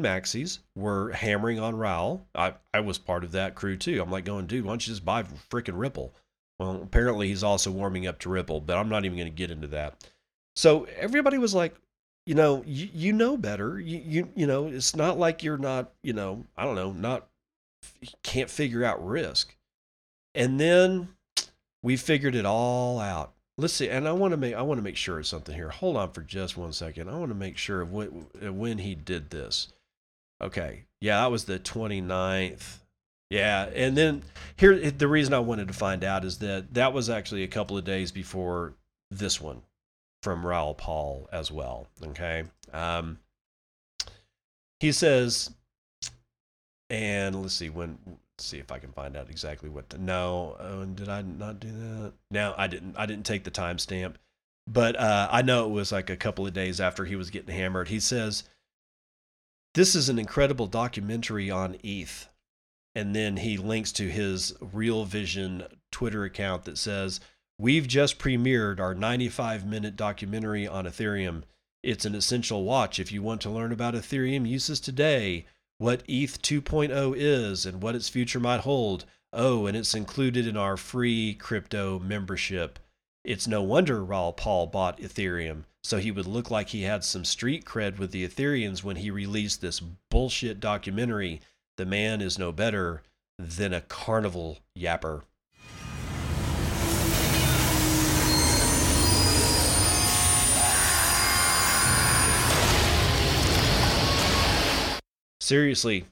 maxis, were hammering on Raoul. I was part of that crew too. I'm like going, dude, why don't you just buy freaking Ripple? Well, apparently he's also warming up to Ripple, but I'm not even going to get into that. So everybody was like, you know, you know better. You know, it's not like you're not, you know, I don't know, not, can't figure out risk. And then we figured it all out. Let's see, and I want to make sure of something here. Hold on for just 1 second. I want to make sure of when he did this. Okay, yeah, that was the 29th. Yeah, and then here, the reason I wanted to find out is that was actually a couple of days before this one from Raoul Pal as well. Okay, he says, and let's see when. See if I can find out exactly what did I not do that? No, I didn't take the timestamp, but I know it was like a couple of days after he was getting hammered. He says, this is an incredible documentary on ETH. And then he links to his Real Vision Twitter account that says, we've just premiered our 95-minute documentary on Ethereum. It's an essential watch if you want to learn about Ethereum uses today, what ETH 2.0 is and what its future might hold. Oh, and it's included in our free crypto membership. It's no wonder Raoul Pal bought Ethereum, so he would look like he had some street cred with the Ethereans when he released this bullshit documentary. The man is no better than a carnival yapper. Seriously,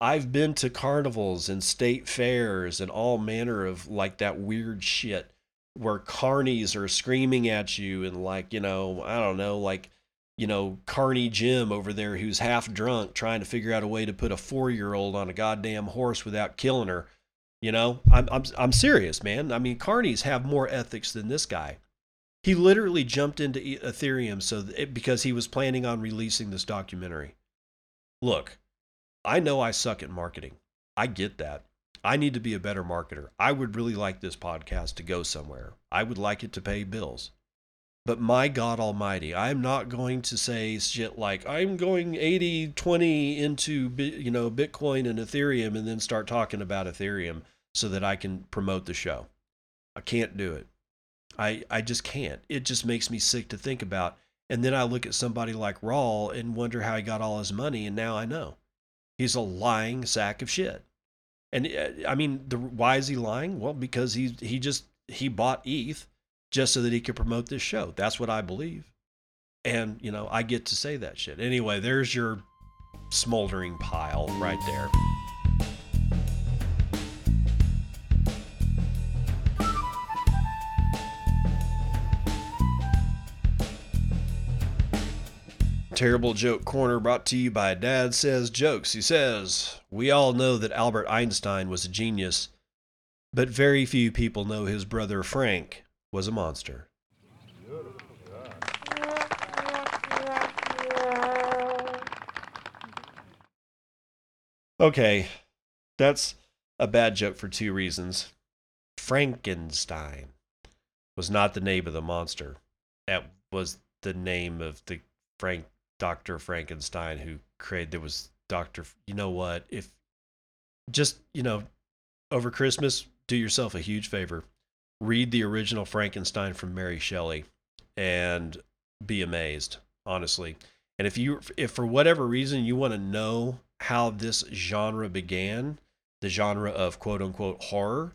I've been to carnivals and state fairs and all manner of like that weird shit where carnies are screaming at you and like, you know, I don't know, like, you know, carny Jim over there who's half drunk trying to figure out a way to put a 4-year-old on a goddamn horse without killing her. You know, I'm serious, man. I mean, carnies have more ethics than this guy. He literally jumped into Ethereum because he was planning on releasing this documentary. Look. I know I suck at marketing. I get that. I need to be a better marketer. I would really like this podcast to go somewhere. I would like it to pay bills. But my God almighty, I'm not going to say shit like, I'm going 80-20 into, you know, Bitcoin and Ethereum and then start talking about Ethereum so that I can promote the show. I can't do it. I just can't. It just makes me sick to think about. And then I look at somebody like Raoul and wonder how he got all his money, and now I know. He's a lying sack of shit. And I mean, why is he lying? Well, because he bought ETH just so that he could promote this show. That's what I believe. And, you know, I get to say that shit. Anyway, there's your smoldering pile right there. Terrible Joke Corner brought to you by Dad Says Jokes. He says, we all know that Albert Einstein was a genius, but very few people know his brother Frank was a monster. Okay, that's a bad joke for two reasons. Frankenstein was not the name of the monster. That was the name of the Dr. Frankenstein, who created, there was Dr. You know what? If just, you know, over Christmas, do yourself a huge favor. Read the original Frankenstein from Mary Shelley and be amazed, honestly. And if for whatever reason you want to know how this genre began, the genre of quote unquote horror,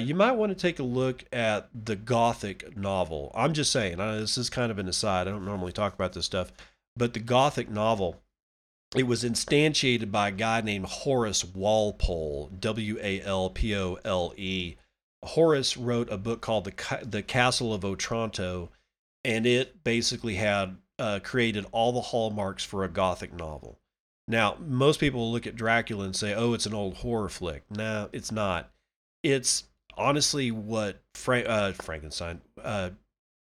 you might want to take a look at the Gothic novel. I'm just saying, this is kind of an aside. I don't normally talk about this stuff. But the Gothic novel, it was instantiated by a guy named Horace Walpole, W-A-L-P-O-L-E. Horace wrote a book called The Castle of Otranto, and it basically had created all the hallmarks for a Gothic novel. Now, most people look at Dracula and say, oh, it's an old horror flick. No, it's not. It's honestly what Frankenstein.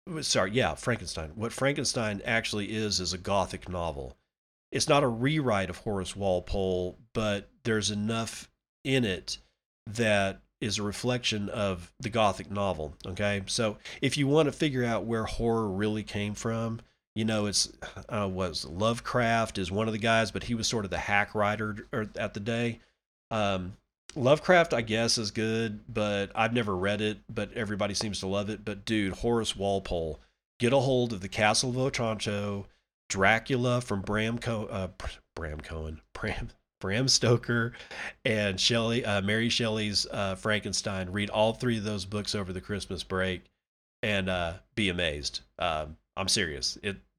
What Frankenstein actually is a Gothic novel. It's not a rewrite of Horace Walpole, but there's enough in it that is a reflection of the Gothic novel. Okay, so if you want to figure out where horror really came from, you know, it's was Lovecraft is one of the guys, but he was sort of the hack writer at the day. Lovecraft, I guess, is good, but I've never read it, but everybody seems to love it. But dude, Horace Walpole, get a hold of The Castle of Otranto, Dracula from Bram Stoker, and Mary Shelley's Frankenstein. Read all three of those books over the Christmas break and be amazed. I'm serious.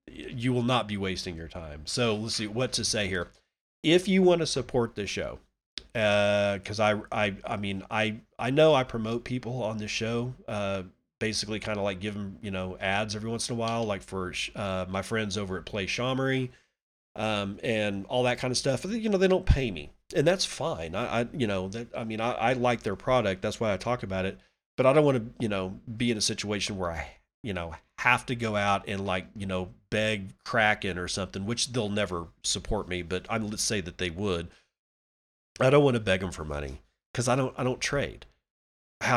You will not be wasting your time. So let's see what to say here. If you want to support this show, because I mean I know I promote people on this show, basically kind of like give them, you know, ads every once in a while, like for my friends over at Play Shamari, and all that kind of stuff. You know, they don't pay me, and that's fine. I like their product. That's why I talk about it. But I don't want to, you know, be in a situation where I, you know, have to go out and, like, you know, beg Kraken or something, which they'll never support me. But I'm, let's say that they would. I don't want to beg them for money because I don't trade. If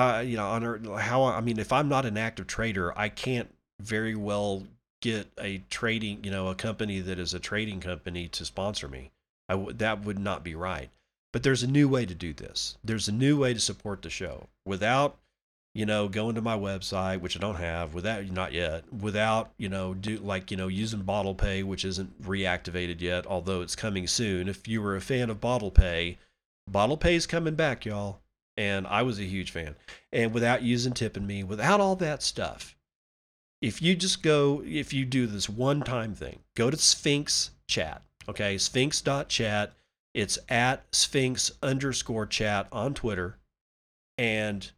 I'm not an active trader, I can't very well get a trading, you know, a company that is a trading company to sponsor me. That would not be right. But there's a new way to do this. There's a new way to support the show without, you know, going to my website, which I don't have, without, you know, using Bottle Pay, which isn't reactivated yet, although it's coming soon. If you were a fan of Bottle Pay's coming back, y'all. And I was a huge fan. And without using tipping me, without all that stuff, if you do this one-time thing, go to Sphinx Chat, okay? Sphinx.chat. It's at Sphinx_chat on Twitter. And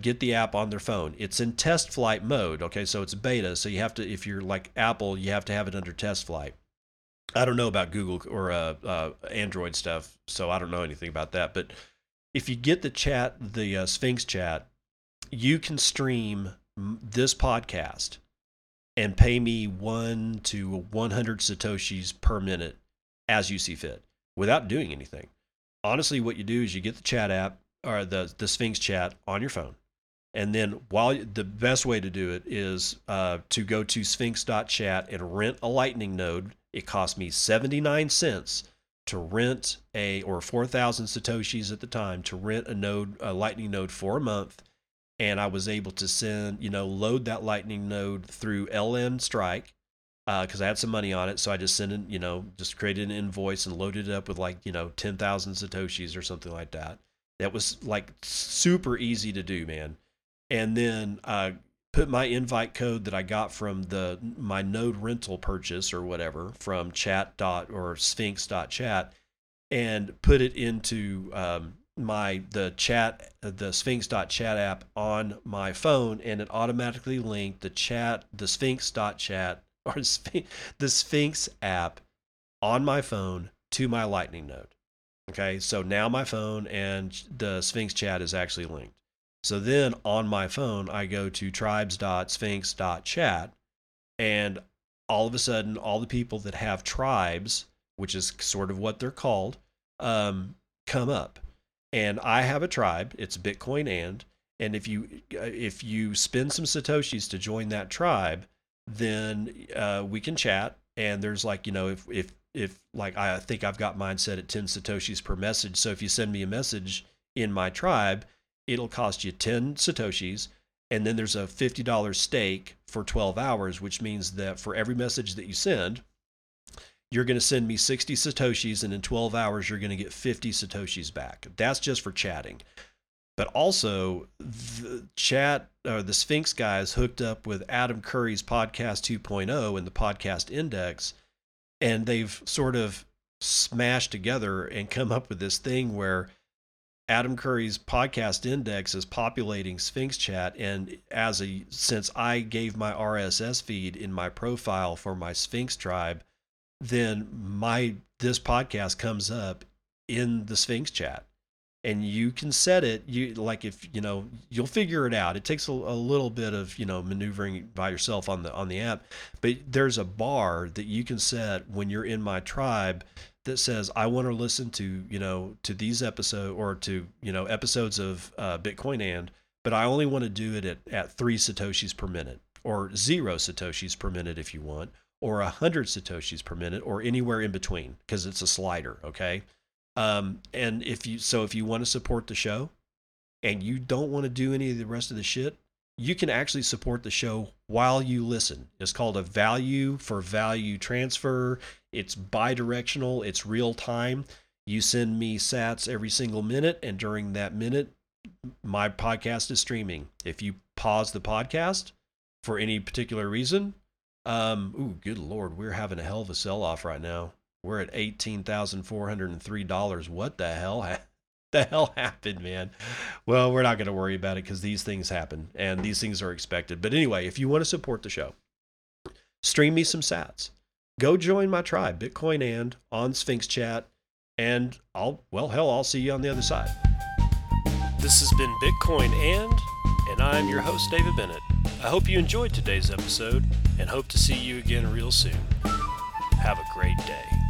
get the app on their phone. It's in test flight mode, okay? So it's beta. So you have to, if you're like Apple, you have to have it under test flight. I don't know about Google or Android stuff, so I don't know anything about that. But if you get the Sphinx Chat, you can stream this podcast and pay me 1 to 100 Satoshis per minute as you see fit without doing anything. Honestly, what you do is you get the chat app or the Sphinx Chat on your phone. And then the best way to do it is to go to sphinx.chat and rent a Lightning node. It cost me 79 cents. To rent 4,000 Satoshis at the time, to rent a Lightning node for a month. And I was able to load that Lightning node through LN Strike, because I had some money on it. So I just just created an invoice and loaded it up with 10,000 Satoshis or something like that. That was like super easy to do, man. And then put my invite code that I got from my node rental purchase or whatever from sphinx.chat and put it into the sphinx.chat app on my phone, and it automatically linked the sphinx.chat or the Sphinx app on my phone to my Lightning node. Okay, so now my phone and the Sphinx Chat is actually linked. So then on my phone, I go to tribes.sphinx.chat, and all of a sudden, all the people that have tribes, which is sort of what they're called, come up. And I have a tribe. It's Bitcoin and if you spend some Satoshis to join that tribe, then we can chat. And there's if I think I've got mine set at 10 Satoshis per message. So if you send me a message in my tribe, it'll cost you 10 Satoshis, and then there's a $50 stake for 12 hours, which means that for every message that you send, you're going to send me 60 Satoshis, and in 12 hours, you're going to get 50 Satoshis back. That's just for chatting. But also, the Sphinx guys hooked up with Adam Curry's Podcast 2.0 and the Podcast Index, and they've sort of smashed together and come up with this thing where Adam Curry's Podcast Index is populating Sphinx Chat, and since I gave my RSS feed in my profile for my Sphinx tribe, then this podcast comes up in the Sphinx Chat, and you can set it. You'll figure it out. It takes a little bit of maneuvering by yourself on the app, but there's a bar that you can set when you're in my tribe that says, I want to listen to, to these episodes or to, episodes of Bitcoin and, but I only want to do it at 3 Satoshis per minute or 0 Satoshis per minute if you want, or 100 Satoshis per minute, or anywhere in between, because it's a slider, okay? And if you want to support the show and you don't want to do any of the rest of the shit, you can actually support the show while you listen. It's called a value for value transfer. It's bi-directional. It's real time. You send me sats every single minute, and during that minute, my podcast is streaming. If you pause the podcast for any particular reason, ooh, good Lord, we're having a hell of a sell-off right now. We're at $18,403. What the hell? The hell happened, man? Well, we're not going to worry about it, because these things happen and these things are expected. But anyway, if you want to support the show, stream me some sats. Go join my tribe, Bitcoin And, on Sphinx Chat, and I'll see you on the other side. This has been Bitcoin And I'm your host, David Bennett. I hope you enjoyed today's episode and hope to see you again real soon. Have a great day.